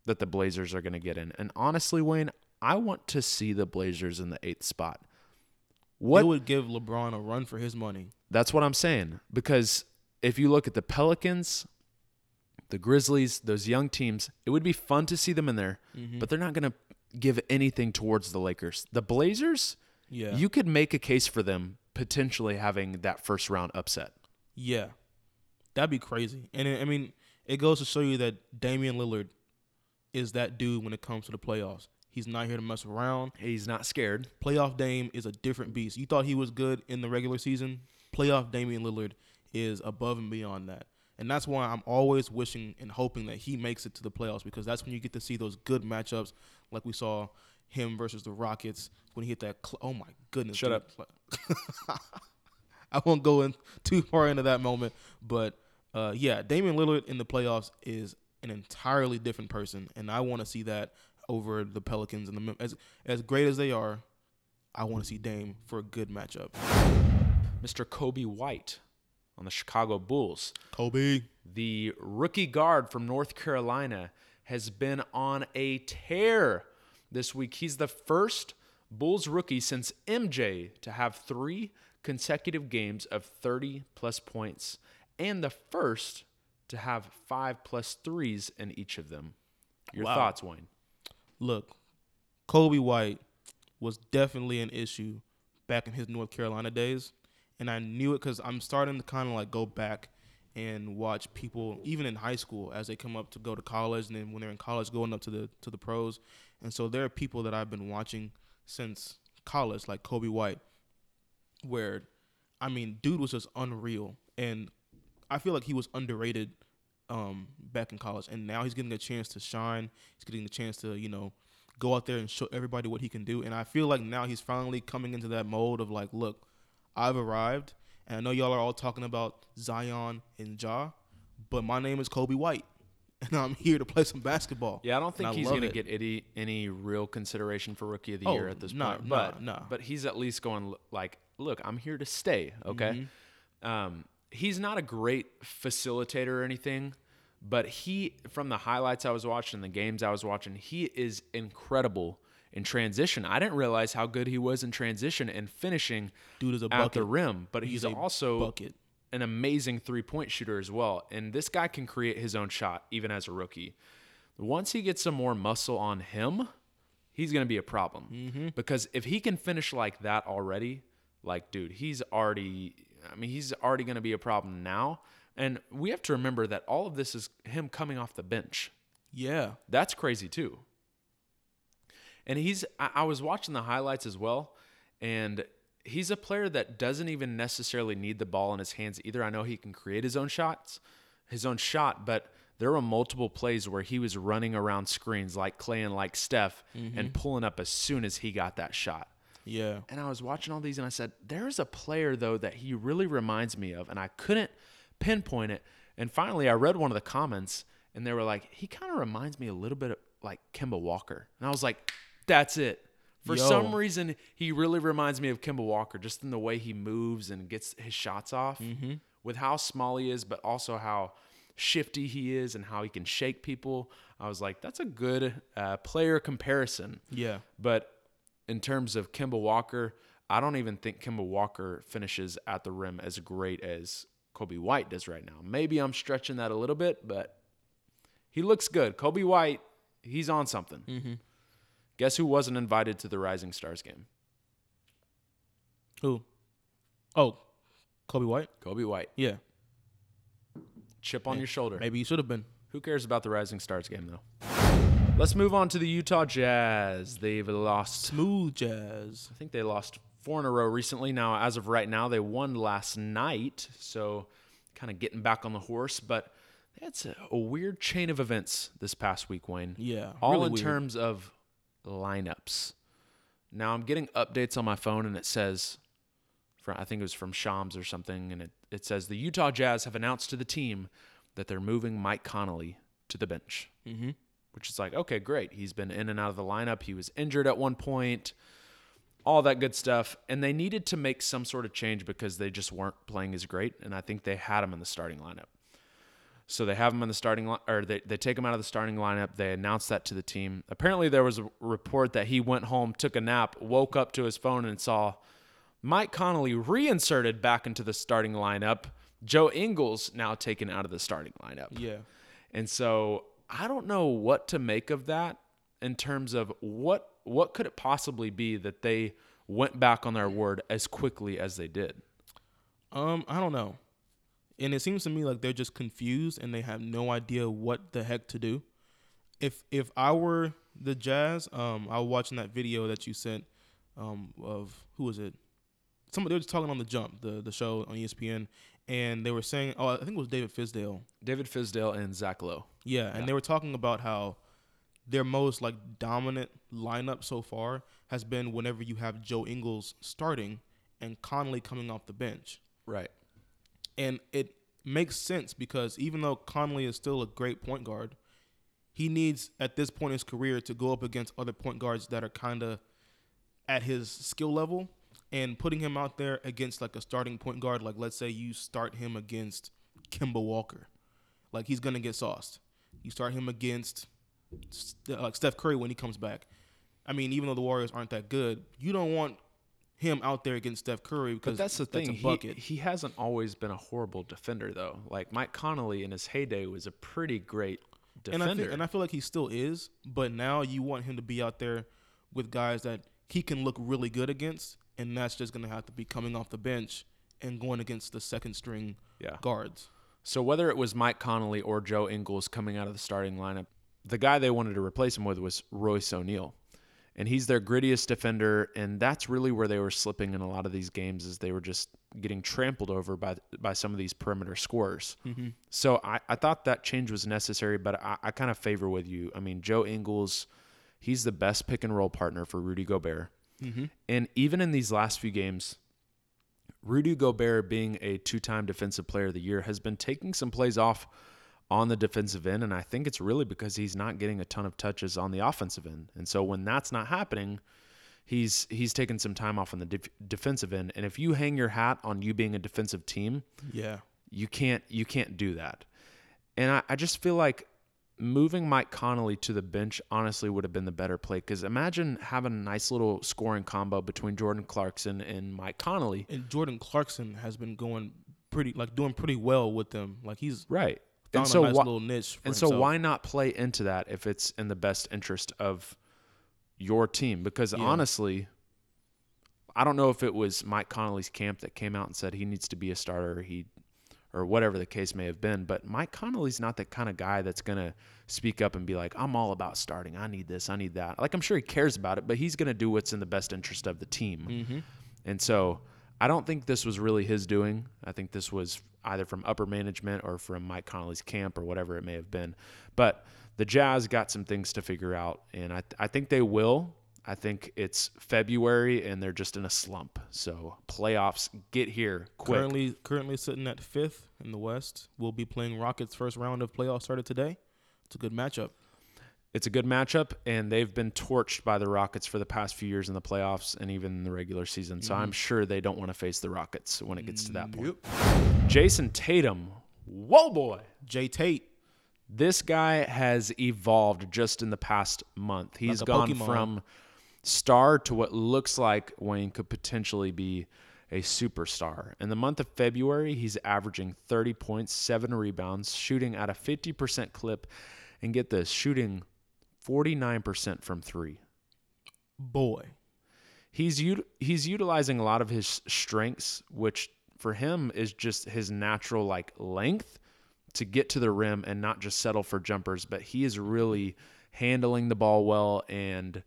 that the Blazers are going to get in. And honestly, Wayne, I want to see the Blazers in the 8th spot. It would give LeBron a run for his money. That's what I'm saying. Because if you look at the Pelicans, the Grizzlies, those young teams, it would be fun to see them in there. Mm-hmm. But they're not going to give anything towards the Lakers. The Blazers, yeah, you could make a case for them potentially having that first round upset. Yeah. That'd be crazy. And I mean, it goes to show you that Damian Lillard is that dude when it comes to the playoffs. He's not here to mess around. He's not scared. Playoff Dame is a different beast. You thought he was good in the regular season. Playoff Damian Lillard is above and beyond that. And that's why I'm always wishing and hoping that he makes it to the playoffs because that's when you get to see those good matchups like we saw him versus the Rockets when he hit that oh, my goodness. Shut up. I won't go in too far into that moment. But, yeah, Damian Lillard in the playoffs is an entirely different person, and I want to see that over the Pelicans. And the as great as they are, I want to see Dame for a good matchup. Mr. Coby White on the Chicago Bulls. Kobe. The rookie guard from North Carolina has been on a tear this week. He's the first Bulls rookie since MJ to have 3 consecutive games of 30-plus points and the first to have 5 plus 3s in each of them. Your thoughts, Wayne? Look, Coby White was definitely an issue back in his North Carolina days, and I knew it because I'm starting to kind of like go back and watch people, even in high school, as they come up to go to college, and then when they're in college, going up to the pros. And so there are people that I've been watching since college, like Coby White, where, I mean, dude was just unreal, and I feel like he was underrated back in college, and now he's getting a chance to shine. He's getting the chance to, you know, go out there and show everybody what he can do. And I feel like now he's finally coming into that mode of like, look, I've arrived, and I know y'all are all talking about Zion and Ja, but my name is Coby White, and I'm here to play some basketball. Yeah, I don't think he's going to get any real consideration for Rookie of the Year at this point. But he's at least going like, look, I'm here to stay, okay? Mm-hmm. He's not a great facilitator or anything, but he, from the highlights I was watching, the games I was watching, he is incredible in transition. I didn't realize how good he was in transition and finishing at the rim, but he's also an amazing three-point shooter as well. And this guy can create his own shot, even as a rookie. Once he gets some more muscle on him, he's going to be a problem. Mm-hmm. Because if he can finish like that already, like, dude, he's already going to be a problem now, And we have to remember that all of this is him coming off the bench. Yeah. That's crazy too. And I was watching the highlights as well, and he's a player that doesn't even necessarily need the ball in his hands either. I know he can create his own shot, but there were multiple plays where he was running around screens like Clay and like Steph and pulling up as soon as he got that shot. Yeah. And I was watching all these and I said, there's a player though that he really reminds me of, and I couldn't pinpoint it. And finally I read one of the comments and they were like, he kind of reminds me a little bit of like Kemba Walker. And I was like, that's it. For some reason, he really reminds me of Kemba Walker, just in the way he moves and gets his shots off, with how small he is, but also how shifty he is and how he can shake people. I was like, that's a good player comparison. Yeah. But in terms of Kemba Walker, I don't even think Kemba Walker finishes at the rim as great as Coby White does right now. Maybe I'm stretching that a little bit, but he looks good. Coby White, he's on something. Mm-hmm. Guess who wasn't invited to the Rising Stars game? Who? Oh, Coby White? Coby White. Yeah. Chip on your shoulder. Maybe you should have been. Who cares about the Rising Stars game, though? Let's move on to the Utah Jazz. They've lost. Smooth Jazz. I think they lost 4 in a row recently. Now, as of right now, they won last night. So, kind of getting back on the horse. But that's a weird chain of events this past week, Wayne. Yeah. All really in weird. Terms of lineups. Now I'm getting updates on my phone, and it says, I think it was from Shams or something, and it says the Utah Jazz have announced to the team that they're moving Mike Conley to the bench, which is like, okay, great. He's been in and out of the lineup. He was injured at one point, all that good stuff. And they needed to make some sort of change because they just weren't playing as great. And I think they had him in the starting lineup. So they have him in the starting line, or they take him out of the starting lineup. They announce that to the team. Apparently, there was a report that he went home, took a nap, woke up to his phone, and saw Mike Conley reinserted back into the starting lineup. Joe Ingles now taken out of the starting lineup. Yeah. And so I don't know what to make of that in terms of what could it possibly be that they went back on their word as quickly as they did. I don't know. And it seems to me like they're just confused and they have no idea what the heck to do. If I were the Jazz, I was watching that video that you sent of who was it? Somebody was talking on The Jump, the show on ESPN, and they were saying, I think it was David Fizdale and Zach Lowe. Yeah, and they were talking about how their most like dominant lineup so far has been whenever you have Joe Ingles starting and Conley coming off the bench. Right. And it makes sense because even though Conley is still a great point guard, he needs at this point in his career to go up against other point guards that are kind of at his skill level, and putting him out there against like a starting point guard, like let's say you start him against Kemba Walker, like he's going to get sauced. You start him against like Steph Curry when he comes back. I mean, even though the Warriors aren't that good, you don't want him out there against Steph Curry because but that's the thing. That's a bucket. He hasn't always been a horrible defender though. Like Mike Conley in his heyday was a pretty great defender, and I feel like he still is. But now you want him to be out there with guys that he can look really good against, and that's just going to have to be coming off the bench and going against the second string guards. So whether it was Mike Conley or Joe Ingles coming out of the starting lineup, the guy they wanted to replace him with was Royce O'Neal. And he's their grittiest defender, and that's really where they were slipping in a lot of these games is they were just getting trampled over by some of these perimeter scorers. Mm-hmm. So I thought that change was necessary, but I kind of favor with you. I mean, Joe Ingles, he's the best pick-and-roll partner for Rudy Gobert. Mm-hmm. And even in these last few games, Rudy Gobert, being a two-time Defensive Player of the Year, has been taking some plays off on the defensive end, and I think it's really because he's not getting a ton of touches on the offensive end. And so when that's not happening, he's taking some time off on the defensive end. And if you hang your hat on you being a defensive team, you can't do that. And I just feel like moving Mike Conley to the bench honestly would have been the better play, because imagine having a nice little scoring combo between Jordan Clarkson and Mike Conley. And Jordan Clarkson has been doing pretty well with them. Like he's right. And so, why not play into that if it's in the best interest of your team? Because honestly, I don't know if it was Mike Conley's camp that came out and said he needs to be a starter. He or whatever the case may have been. But Mike Conley's not that kind of guy that's going to speak up and be like, I'm all about starting. I need this. I need that. Like, I'm sure he cares about it, but he's going to do what's in the best interest of the team. Mm-hmm. And so I don't think this was really his doing. I think this was either from upper management or from Mike Conley's camp or whatever it may have been. But the Jazz got some things to figure out, and I think they will. I think it's February, and they're just in a slump. So playoffs, get here quick. Currently sitting at 5th in the West. We'll be playing Rockets' first round of playoffs started today. It's a good matchup. It's a good matchup, and they've been torched by the Rockets for the past few years in the playoffs and even in the regular season. So I'm sure they don't want to face the Rockets when it gets to that point. Yep. Jason Tatum. Whoa, boy. Jay Tate. This guy has evolved just in the past month. He's like gone Pokemon. From star to what looks like Wayne could potentially be a superstar. In the month of February, he's averaging 30 points, 7 rebounds, shooting at a 50% clip, and get this, shooting 49% from 3. Boy. He's utilizing a lot of his strengths, which for him is just his natural like length to get to the rim and not just settle for jumpers, but he is really handling the ball well, and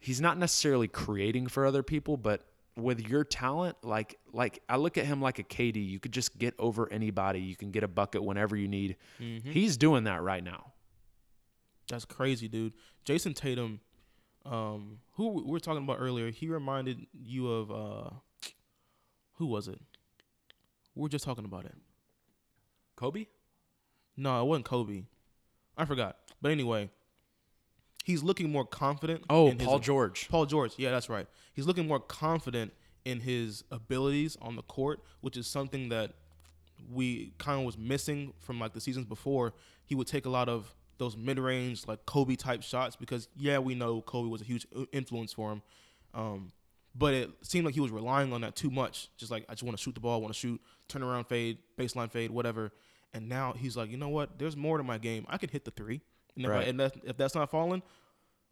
he's not necessarily creating for other people, but with your talent, like I look at him like a KD. You could just get over anybody. You can get a bucket whenever you need. Mm-hmm. He's doing that right now. That's crazy, dude. Jason Tatum, who we were talking about earlier, he reminded you of who was it? We were just talking about it. Kobe? No, it wasn't Kobe. I forgot. But anyway, he's looking more confident. Oh, Paul George. Paul George. Yeah, that's right. He's looking more confident in his abilities on the court, which is something that we kind of was missing from like the seasons before. He would take a lot of those mid-range, like Kobe-type shots because, yeah, we know Kobe was a huge influence for him. But it seemed like he was relying on that too much. Just like, I just want to shoot the ball, I want to shoot, turn around fade, baseline fade, whatever. And now he's like, you know what? There's more to my game. I could hit the three. And if, right. If that's not falling,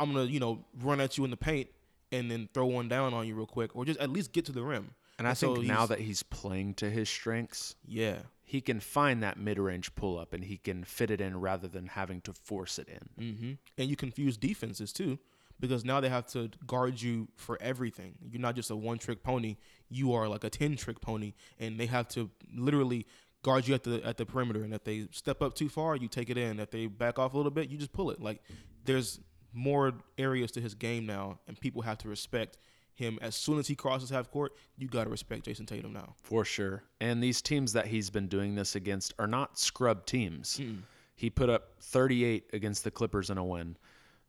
I'm going to, run at you in the paint and then throw one down on you real quick or just at least get to the rim. And I think now that he's playing to his strengths, yeah, he can find that mid-range pull-up and he can fit it in rather than having to force it in. Mm-hmm. And you confuse defenses too because now they have to guard you for everything. You're not just a one-trick pony. You are like a 10-trick pony, and they have to literally – guard you at the perimeter, and if they step up too far, you take it in. If they back off a little bit, you just pull it. Like, there's more areas to his game now, and people have to respect him. As soon as he crosses half court, you got to respect Jason Tatum now. For sure. And these teams that he's been doing this against are not scrub teams. Mm-mm. He put up 38 against the Clippers in a win.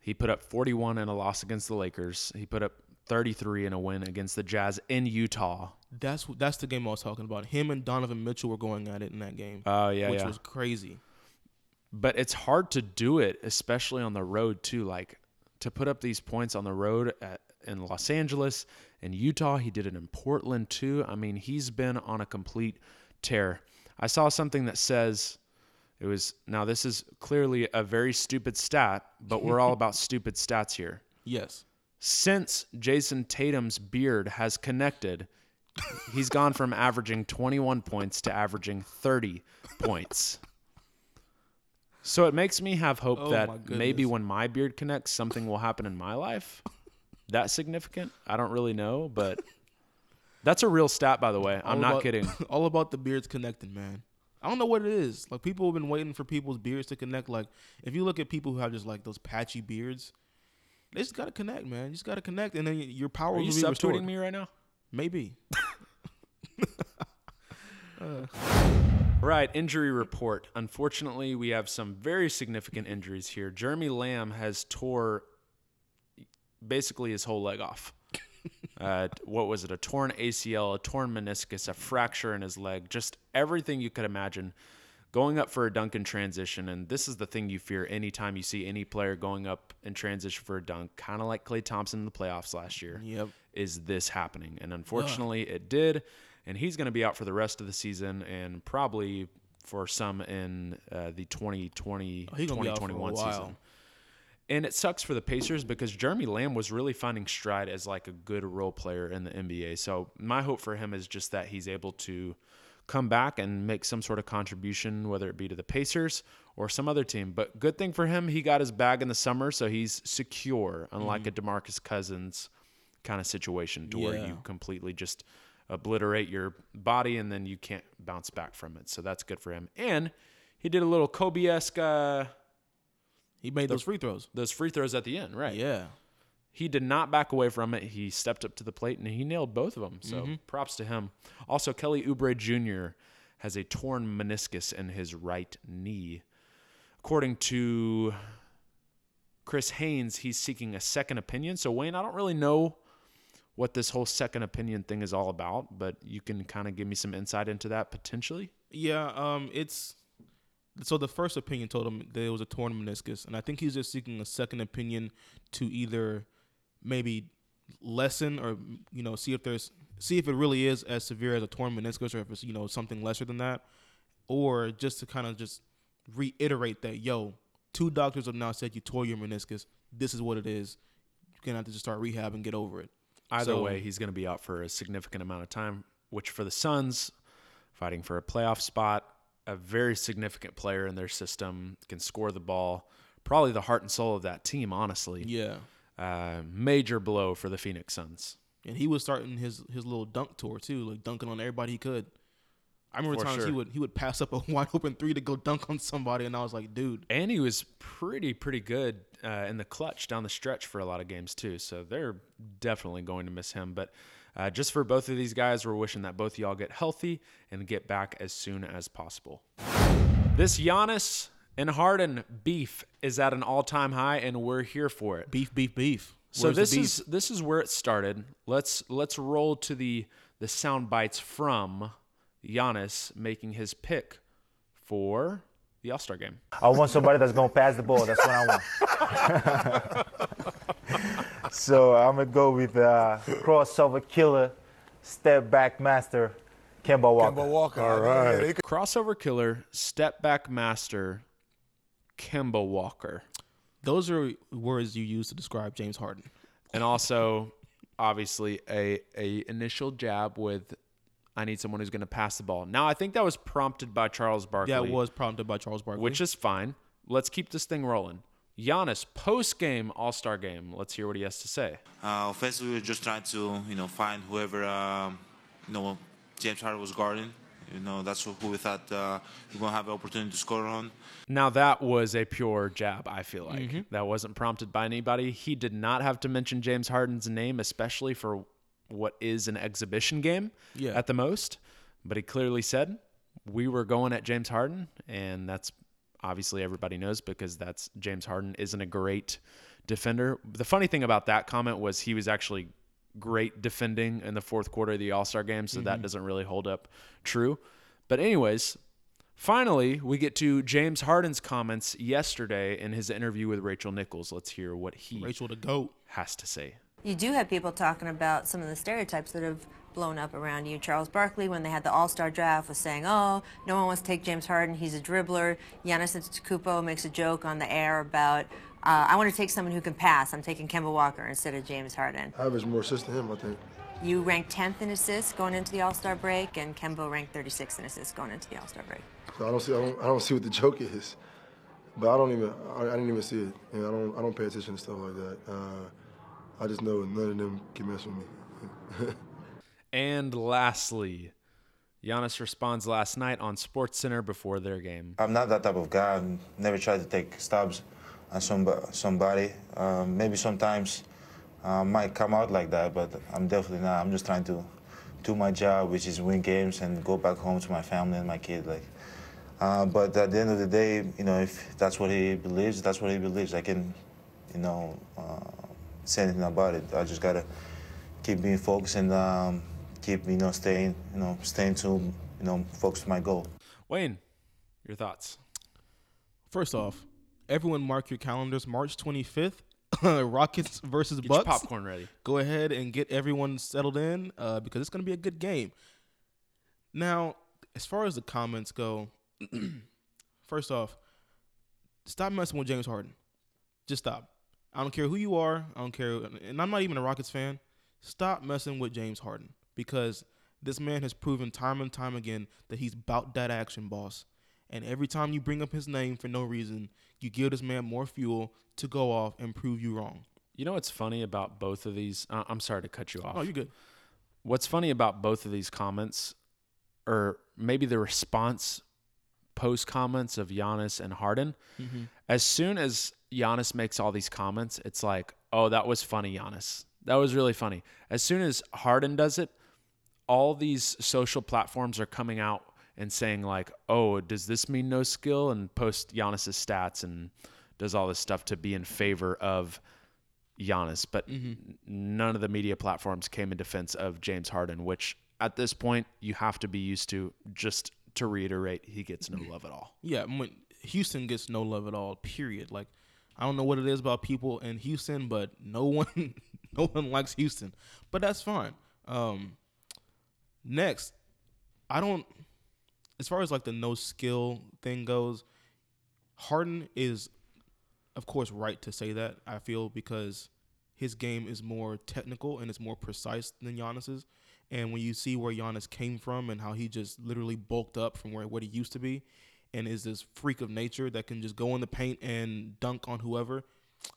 He put up 41 in a loss against the Lakers. He put up 33 in a win against the Jazz in Utah. That's the game I was talking about. Him and Donovan Mitchell were going at it in that game. Oh, yeah, which was crazy. But it's hard to do it, especially on the road, too. Like, to put up these points on the road in Los Angeles and Utah. He did it in Portland, too. I mean, he's been on a complete tear. I saw something that says it was, now this is clearly a very stupid stat, but we're all about stupid stats here. Yes. Since Jason Tatum's beard has connected, he's gone from averaging 21 points to averaging 30 points. So it makes me have hope that maybe when my beard connects, something will happen in my life. That significant? I don't really know, but that's a real stat, by the way. I'm not kidding. All about the beards connecting, man. I don't know what it is. Like, people have been waiting for people's beards to connect. Like, if you look at people who have just like those patchy beards, they just got to connect, man. You just got to connect, and then your power will be restored. Are you subtweeting me right now? Maybe. Right, injury report. Unfortunately, we have some very significant injuries here. Jeremy Lamb has tore basically his whole leg off. What was it? A torn ACL, a torn meniscus, a fracture in his leg, just everything you could imagine. Going up for a dunk in transition, and this is the thing you fear anytime you see any player going up in transition for a dunk, kind of like Klay Thompson in the playoffs last year, is this happening. And unfortunately, it did, and he's going to be out for the rest of the season and probably for some in the 2020-2021 season. And it sucks for the Pacers because Jeremy Lamb was really finding stride as like a good role player in the NBA. So my hope for him is just that he's able to come back and make some sort of contribution, whether it be to the Pacers or some other team. But good thing for him, he got his bag in the summer, so he's secure, unlike a DeMarcus Cousins kind of situation to where you completely just obliterate your body and then you can't bounce back from it. So that's good for him. And he did a little Kobe-esque. He made those free throws. Those free throws at the end, right? Yeah. He did not back away from it. He stepped up to the plate, and he nailed both of them. So props to him. Also, Kelly Oubre Jr. has a torn meniscus in his right knee. According to Chris Haynes, he's seeking a second opinion. So, Wayne, I don't really know what this whole second opinion thing is all about, but you can kind of give me some insight into that potentially. Yeah, it's – so the first opinion told him that it was a torn meniscus, and I think he's just seeking a second opinion to either – maybe lessen or, you know, see if it really is as severe as a torn meniscus or if it's, you know, something lesser than that, or just to kind of just reiterate that, yo, two doctors have now said you tore your meniscus. This is what it is. You're going to have to just start rehab and get over it. Either way, he's going to be out for a significant amount of time, which for the Suns, fighting for a playoff spot, a very significant player in their system, can score the ball, probably the heart and soul of that team, honestly. Yeah. Major blow for the Phoenix Suns. And he was starting his little dunk tour too, like dunking on everybody he could. I remember times he would pass up a wide open three to go dunk on somebody, and I was like, dude. And he was pretty good in the clutch down the stretch for a lot of games too. So they're definitely going to miss him. But just for both of these guys, we're wishing that both of y'all get healthy and get back as soon as possible. This Giannis and Harden beef is at an all-time high, and we're here for it. Beef. So this is where it started. Let's roll to the sound bites from Giannis making his pick for the All-Star game. I want somebody that's gonna pass the ball. That's what I want. So I'm gonna go with crossover killer, step back master, Kemba Walker. All right. Yeah, crossover killer, step back master. Kemba Walker. Those are words you use to describe James Harden. And also, obviously, a initial jab with, I need someone who's going to pass the ball. Now, I think that was prompted by Charles Barkley. Yeah, it was prompted by Charles Barkley. Which is fine. Let's keep this thing rolling. Giannis, post-game All-Star game. Let's hear what he has to say. Offensively, we were just trying to, find whoever, James Harden was guarding. That's who we thought we're going to have an opportunity to score on. Now, that was a pure jab, I feel like. Mm-hmm. That wasn't prompted by anybody. He did not have to mention James Harden's name, especially for what is an exhibition game at the most. But he clearly said, we were going at James Harden, and that's obviously everybody knows because that's James Harden isn't a great defender. The funny thing about that comment was he was actually great defending in the fourth quarter of the All-Star game, so that doesn't really hold up true. But anyways, finally, we get to James Harden's comments yesterday in his interview with Rachel Nichols. Let's hear what Rachel the GOAT has to say. You do have people talking about some of the stereotypes that have blown up around you. Charles Barkley, when they had the All-Star draft, was saying, oh, no one wants to take James Harden. He's a dribbler. Giannis Antetokounmpo makes a joke on the air about I want to take someone who can pass. I'm taking Kemba Walker instead of James Harden. I average more assists than him, I think. You ranked 10th in assists going into the All-Star break, and Kemba ranked 36th in assists going into the All-Star break. So I don't see what the joke is, but I didn't even see it, and I don't pay attention to stuff like that. I just know none of them can mess with me. And lastly, Giannis responds last night on SportsCenter before their game. I'm not that type of guy. I've never tried to take stabs and somebody. Maybe sometimes might come out like that, but I'm definitely not. I'm just trying to do my job, which is win games and go back home to my family and my kid. But at the end of the day, if that's what he believes, that's what he believes. I can, say anything about it. I just gotta keep being focused and keep, staying to, focus my goal. Wayne, your thoughts? First off, everyone mark your calendars. March 25th, Rockets versus Bucks. Get your popcorn ready. Go ahead and get everyone settled in because it's going to be a good game. Now, as far as the comments go, first off, stop messing with James Harden. Just stop. I don't care who you are. I don't care. And I'm not even a Rockets fan. Stop messing with James Harden because This man has proven time and time again that he's about that action, boss. And every time you bring up his name for no reason, you give this man more fuel to go off and prove you wrong. You know what's funny about both of these? I'm sorry to cut you off. Oh, you're good. What's funny about both of these comments, or maybe the response post comments of Giannis and Harden, mm-hmm. as soon as Giannis makes all these comments, it's like, oh, that was funny, Giannis. That was really funny. As soon as Harden does it, all these social platforms are coming out and saying like, oh, does this mean no skill? And post Giannis's stats and does all this stuff to be in favor of Giannis. But mm-hmm. none of the media platforms came in defense of James Harden, which at this point you have to be used to. Just to reiterate, he gets no love at all. Yeah, Houston gets no love at all, period. Like, I don't know what it is about people in Houston, but no one likes Houston. But that's fine. Next, as far as like the no skill thing goes, Harden is, of course, right to say that, I feel, because his game is more technical and it's more precise than Giannis's. And when you see where Giannis came from and how he just literally bulked up from what he used to be and is this freak of nature that can just go in the paint and dunk on whoever,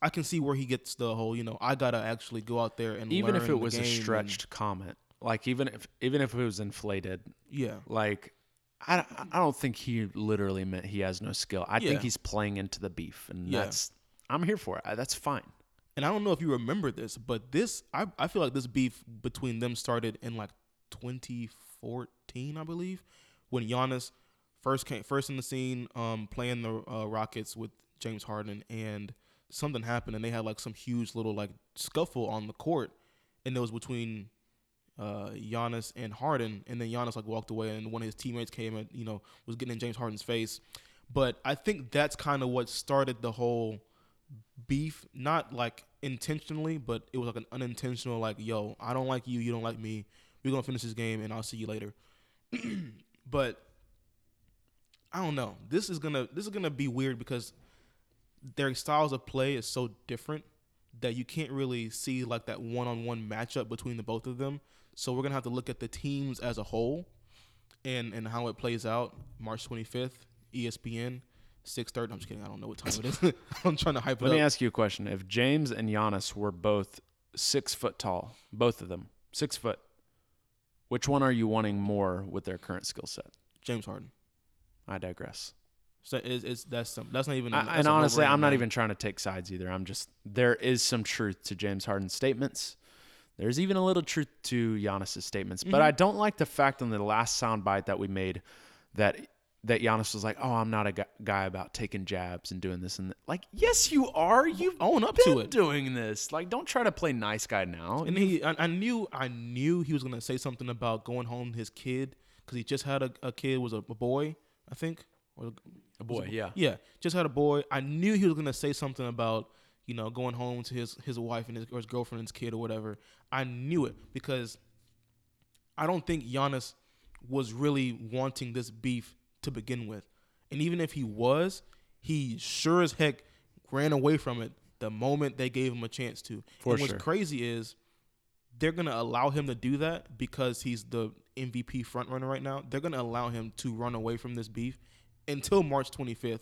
I can see where he gets the whole, I got to actually go out there and even learn. Even if it was a stretched comment, like even if it was inflated. Yeah. Like, I don't think he literally meant he has no skill. I think he's playing into the beef, and I'm here for it. That's fine. And I don't know if you remember this, but I feel like this beef between them started in like 2014, I believe, when Giannis first in the scene, playing the Rockets with James Harden, and something happened, and they had like some huge little like scuffle on the court, and it was between Giannis and Harden, and then Giannis like walked away, and one of his teammates came and was getting in James Harden's face. But I think that's kind of what started the whole beef, not like intentionally, but it was like an unintentional, like, yo, I don't like you, you don't like me, we're gonna finish this game and I'll see you later. But I don't know, this is gonna be weird because their styles of play is so different that you can't really see like that one-on-one matchup between the both of them. So we're going to have to look at the teams as a whole and how it plays out. March 25th, ESPN, 6:30. I'm just kidding. I don't know what time it is. I'm trying to hype it up. Let me ask you a question. If James and Giannis were both 6 foot tall, both of them, 6 foot, which one are you wanting more with their current skill set? James Harden. I digress. So that's not even. And honestly, I'm not even trying to take sides either. I'm just, there is some truth to James Harden's statements. There's even a little truth to Giannis's statements, mm-hmm. but I don't like the fact on the last soundbite that we made that Giannis was like, "Oh, I'm not a guy about taking jabs and doing this and that." Like, yes, you are. You own up to it. Doing this, like, don't try to play nice guy now. And I knew he was gonna say something about going home to his kid because he just had a kid, was a boy, I think. Or a boy, yeah. Yeah, just had a boy. I knew he was going to say something about, going home to his wife and or his girlfriend and his kid or whatever. I knew it because I don't think Giannis was really wanting this beef to begin with. And even if he was, he sure as heck ran away from it the moment they gave him a chance to. For sure. And what's crazy is they're going to allow him to do that because he's the MVP frontrunner right now. They're going to allow him to run away from this beef until March 25th,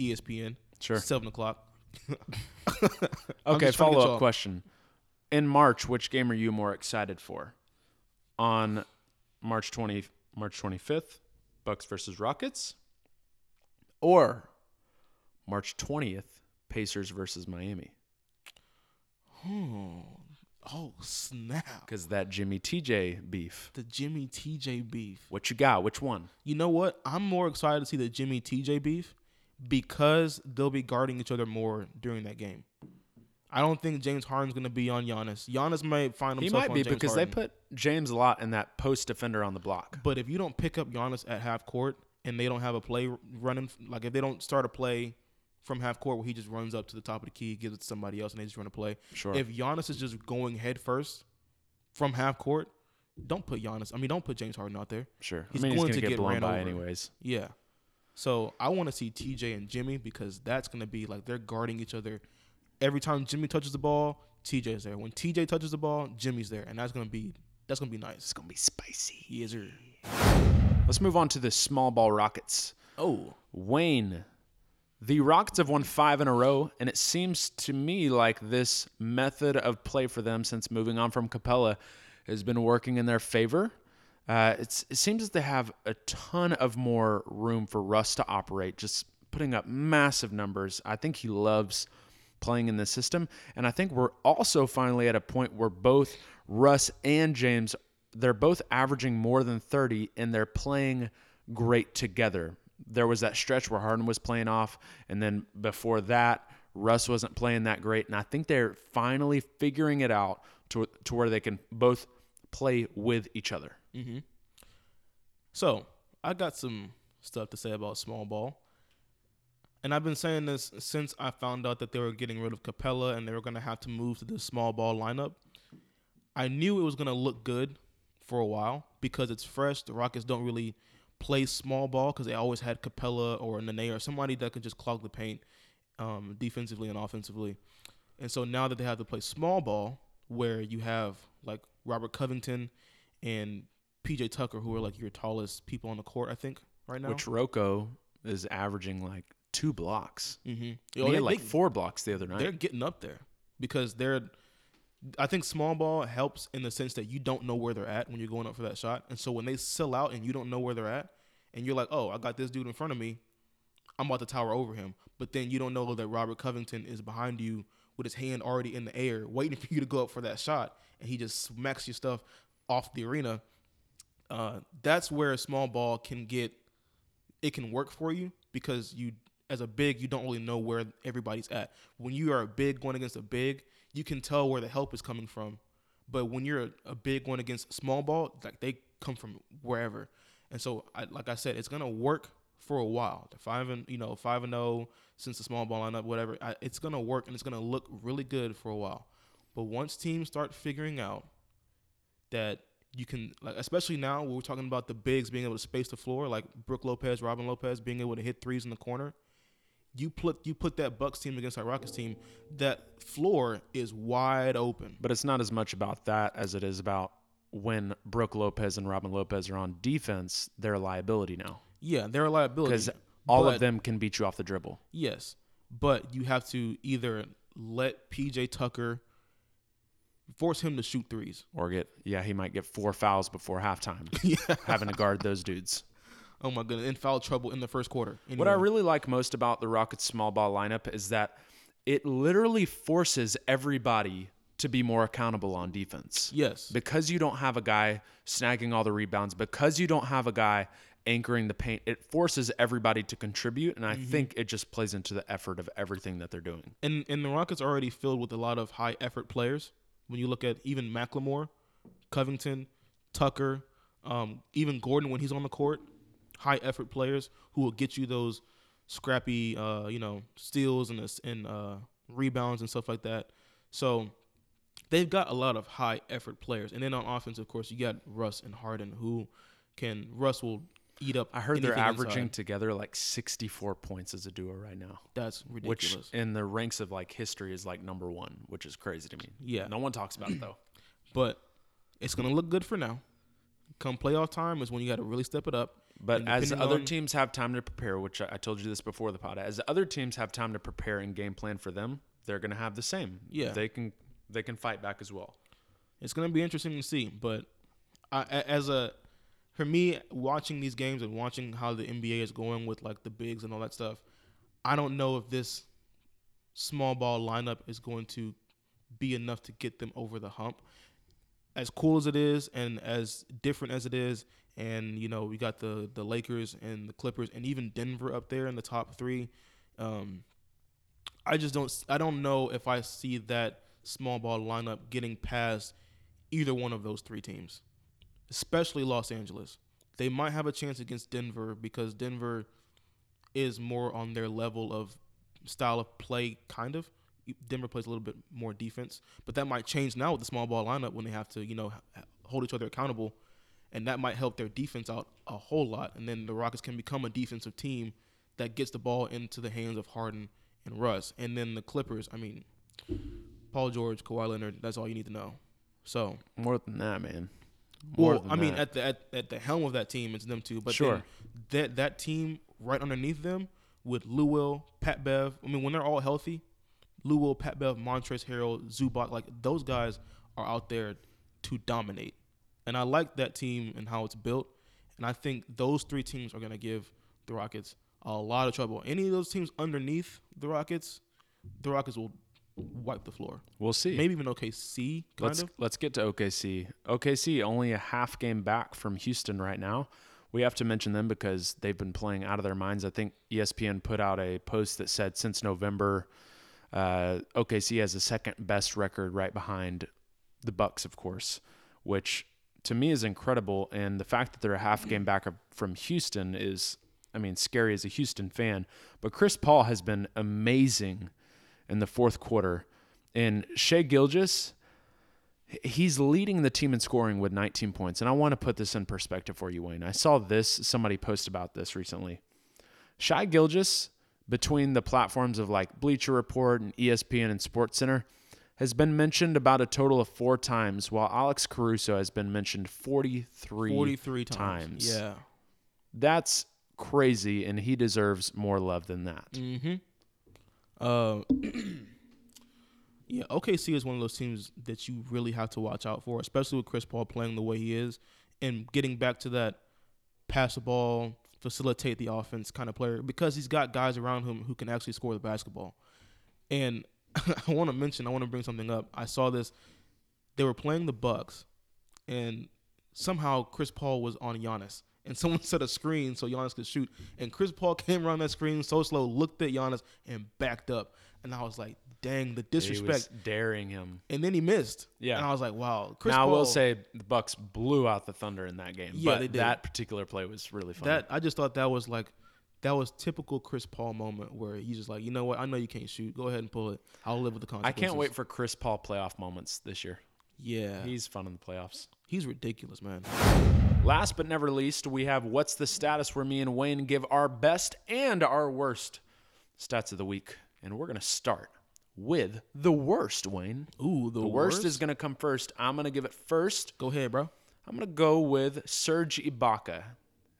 ESPN, sure. 7 o'clock. Okay, follow-up question. In March, which game are you more excited for? On March 25th, Bucks versus Rockets? Or March 20th, Pacers versus Miami? Oh, snap. Because that Jimmy TJ beef. The Jimmy TJ beef. What you got? Which one? You know what? I'm more excited to see the Jimmy TJ beef because they'll be guarding each other more during that game. I don't think James Harden's going to be on Giannis. Giannis may find himself on James Harden. He might be because they put James a lot in that post defender on the block. But if you don't pick up Giannis at half court and they don't have a play running, like if they don't start a play from half court where he just runs up to the top of the key, gives it to somebody else, and they just run a play. Sure. If Giannis is just going head first from half court, don't put James Harden out there. Sure. He's going to get blown by anyways. Yeah. So I want to see TJ and Jimmy because that's going to be like they're guarding each other. Every time Jimmy touches the ball, TJ's there. When TJ touches the ball, Jimmy's there. And that's going to be That's going to be nice. It's going to be spicy. Yes, sir. Let's move on to the small ball Rockets. Oh. Wayne, the Rockets have won 5 in a row, and it seems to me like this method of play for them since moving on from Capella has been working in their favor. It seems that they have a ton of more room for Russ to operate, just putting up massive numbers. I think he loves playing in this system, and I think we're also finally at a point where both Russ and James, they're both averaging more than 30, and they're playing great together. There was that stretch where Harden was playing off, and then before that, Russ wasn't playing that great, and I think they're finally figuring it out to where they can both play with each other. Mm-hmm. So, I got some stuff to say about small ball. And I've been saying this since I found out that they were getting rid of Capella and they were going to have to move to this small ball lineup. I knew it was going to look good for a while because it's fresh. The Rockets don't really play small ball because they always had Capella or Nene or somebody that could just clog the paint defensively and offensively. And so now that they have to play small ball where you have like Robert Covington and PJ Tucker, who are like your tallest people on the court, I think, right now. Which Rocco is averaging like 2 blocks. Mm-hmm. Yo, they had like 4 blocks the other night. They're getting up there because they're – I think small ball helps in the sense that you don't know where they're at when you're going up for that shot. And so when they sell out and you don't know where they're at and you're like, oh, I got this dude in front of me, I'm about to tower over him. But then you don't know that Robert Covington is behind you with his hand already in the air waiting for you to go up for that shot, and he just smacks your stuff off the arena. That's where a small ball can get – it can work for you because you – as a big, you don't really know where everybody's at. When you are a big going against a big, you can tell where the help is coming from. But when you're a big going against small ball, like they come from wherever. And so, like I said, it's gonna work for a while. The 5-0 since the small ball lineup, whatever. It's gonna work and it's gonna look really good for a while. But once teams start figuring out that you can, like, especially now we're talking about the bigs being able to space the floor, like Brook Lopez, Robin Lopez being able to hit threes in the corner. You put that Bucks team against our Rockets team, that floor is wide open. But it's not as much about that as it is about when Brook Lopez and Robin Lopez are on defense, they're a liability now. Yeah, they're a liability. Because all of them can beat you off the dribble. Yes, but you have to either let PJ Tucker force him to shoot threes. Or he might get 4 fouls before halftime having to guard those dudes. Oh, my goodness, in foul trouble in the first quarter. Anyway. What I really like most about the Rockets' small ball lineup is that it literally forces everybody to be more accountable on defense. Yes. Because you don't have a guy snagging all the rebounds, because you don't have a guy anchoring the paint, it forces everybody to contribute, and I think it just plays into the effort of everything that they're doing. And the Rockets are already filled with a lot of high-effort players. When you look at even McLemore, Covington, Tucker, even Gordon when he's on the court, high-effort players who will get you those scrappy, steals and rebounds and stuff like that. So they've got a lot of high-effort players. And then on offense, of course, you got Russ and Harden, Russ will eat up. I heard they're averaging together like 64 points as a duo right now. That's ridiculous. Which in the ranks of like history is like number 1, which is crazy to me. Yeah. No one talks about it, though. But it's going to look good for now. Come playoff time is when you got to really step it up. But as other teams have time to prepare, which I told you this before the pod, as other teams have time to prepare and game plan for them, they're going to have the same. Yeah. They can fight back as well. It's going to be interesting to see. But for me, watching these games and watching how the NBA is going with like the bigs and all that stuff, I don't know if this small ball lineup is going to be enough to get them over the hump. As cool as it is and as different as it is, and, we got the Lakers and the Clippers and even Denver up there in the top 3. I don't know if I see that small ball lineup getting past either one of those 3 teams, especially Los Angeles. They might have a chance against Denver because Denver is more on their level of style of play, kind of. Denver plays a little bit more defense, but that might change now with the small ball lineup when they have to, hold each other accountable. And that might help their defense out a whole lot. And then the Rockets can become a defensive team that gets the ball into the hands of Harden and Russ. And then the Clippers, Paul George, Kawhi Leonard, that's all you need to know. So more than that, man. More well, I mean, that. At the helm of that team, it's them two. But sure. Then that team right underneath them with Lou Will, Pat Bev. I mean, when they're all healthy, Lou Will, Pat Bev, Montrezl Harrell, Zubac, like those guys are out there to dominate. And I like that team and how it's built. And I think those three teams are going to give the Rockets a lot of trouble. Any of those teams underneath the Rockets will wipe the floor. We'll see. Maybe even OKC, kind of. Let's get to OKC. OKC only a half game back from Houston right now. We have to mention them because they've been playing out of their minds. I think ESPN put out a post that said since November, OKC has the second best record right behind the Bucks, of course, which to me is incredible. And the fact that they're a half game back from Houston is, I mean, scary as a Houston fan. But Chris Paul has been amazing in the fourth quarter. And Shai Gilgeous, he's leading the team in scoring with 19 points. And I want to put this in perspective for you, Wayne. I saw this, somebody post about this recently. Shai Gilgeous, between the platforms of like Bleacher Report and ESPN and SportsCenter, has been mentioned about a total of 4 times, while Alex Caruso has been mentioned 43 times. Yeah. That's crazy, and he deserves more love than that. Mm-hmm. Yeah, OKC is one of those teams that you really have to watch out for, especially with Chris Paul playing the way he is and getting back to that pass the ball, facilitate the offense kind of player, because he's got guys around him who can actually score the basketball. And I want to bring something up. I saw this. They were playing the Bucks, and somehow Chris Paul was on Giannis. And someone set a screen so Giannis could shoot. And Chris Paul came around that screen so slow, looked at Giannis, and backed up. And I was like, dang, the disrespect. He was daring him. And then he missed. Yeah. And I was like, wow. Chris Paul, I will say the Bucks blew out the Thunder in that game. Yeah, but they did. That particular play was really fun. I just thought that was typical Chris Paul moment where he's just like, you know what? I know you can't shoot. Go ahead and pull it. I'll live with the consequences. I can't wait for Chris Paul playoff moments this year. Yeah. He's fun in the playoffs. He's ridiculous, man. Last but never least, we have What's the Status, where me and Wayne give our best and our worst stats of the week. And we're going to start with the worst, Wayne. Ooh, the worst is going to come first. I'm going to give it first. Go ahead, bro. I'm going to go with Serge Ibaka.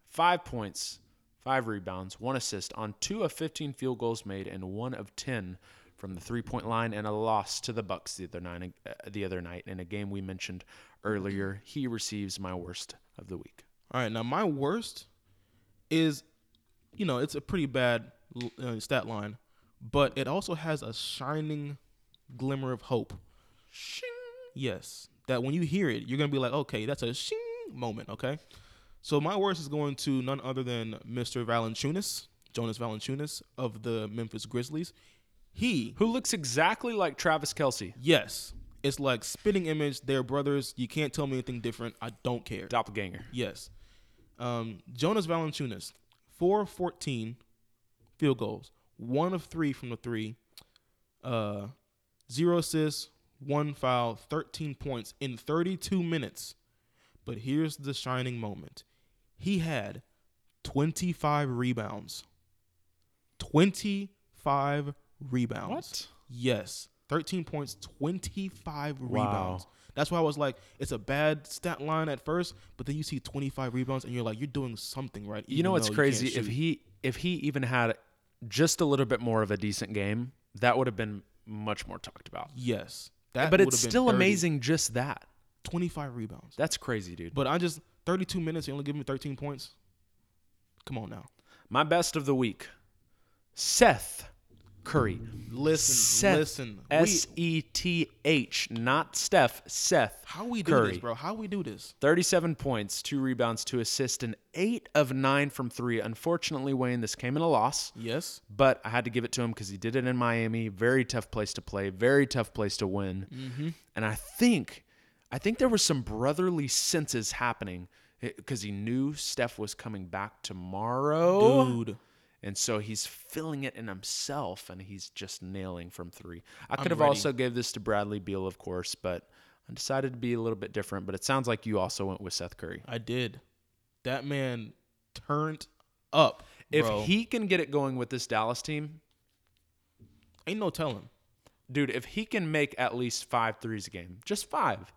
5 points, 5 rebounds, 1 assist on 2 of 15 field goals made and 1 of 10 from the three-point line, and a loss to the Bucks the other night in a game we mentioned earlier. He receives my worst of the week. All right, now my worst is, you know, it's a pretty bad stat line, but it also has a shining glimmer of hope. Shing. Yes, that when you hear it, you're going to be like, okay, that's a shing moment, okay? So my worst is going to none other than Mr. Valanciunas, Jonas Valanciunas of the Memphis Grizzlies. Who looks exactly like Travis Kelce. Yes. It's like spitting image. They're brothers. You can't tell me anything different. I don't care. Doppelganger. Yes. Jonas Valanciunas, 4-14 field goals, 1 of 3 from the three, 0 assists, 1 foul, 13 points in 32 minutes. But here's the shining moment. He had 25 rebounds. 25 rebounds. What? Yes. 13 points, 25 rebounds. That's why I was like, it's a bad stat line at first, but then you see 25 rebounds and you're like, you're doing something right. You know what's crazy? If he even had just a little bit more of a decent game, that would have been much more talked about. Yes. But it's still amazing just that. 25 rebounds. That's crazy, dude. But 32 minutes, you only give me 13 points? Come on now. My best of the week, Seth Curry. Listen. Seth, not Steph. Seth. How we do this, bro? 37 points, 2 rebounds, 2 assists, and 8 of 9 from three. Unfortunately, Wayne, this came in a loss. Yes. But I had to give it to him because he did it in Miami. Very tough place to play. Very tough place to win. Mm-hmm. And I think there was some brotherly senses happening because he knew Steph was coming back tomorrow. Dude. And so he's filling it in himself, and he's just nailing from three. I could have also gave this to Bradley Beal, of course, but I decided to be a little bit different. But it sounds like you also went with Seth Curry. I did. That man turned up, bro. If he can get it going with this Dallas team, ain't no telling. Dude, if he can make at least 5 threes a game, just 5,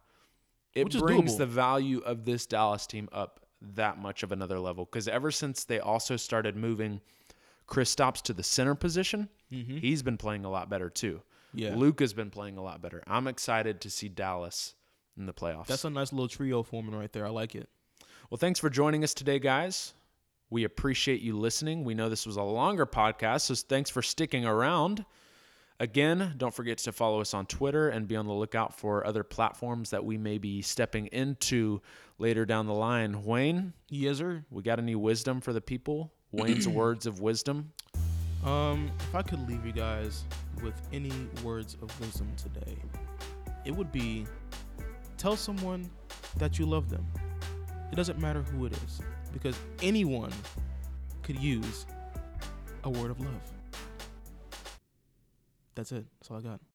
it brings the value of this Dallas team up that much of another level. Because ever since they also started moving Kristaps to the center position, mm-hmm. he's been playing a lot better too. Yeah. Luka's been playing a lot better. I'm excited to see Dallas in the playoffs. That's a nice little trio forming right there. I like it. Well, thanks for joining us today, guys. We appreciate you listening. We know this was a longer podcast, so thanks for sticking around. Again, don't forget to follow us on Twitter and be on the lookout for other platforms that we may be stepping into later down the line. Wayne? Yes, sir? We got any wisdom for the people? Wayne's words of wisdom? If I could leave you guys with any words of wisdom today, it would be tell someone that you love them. It doesn't matter who it is, because anyone could use a word of love. That's it. That's all I got.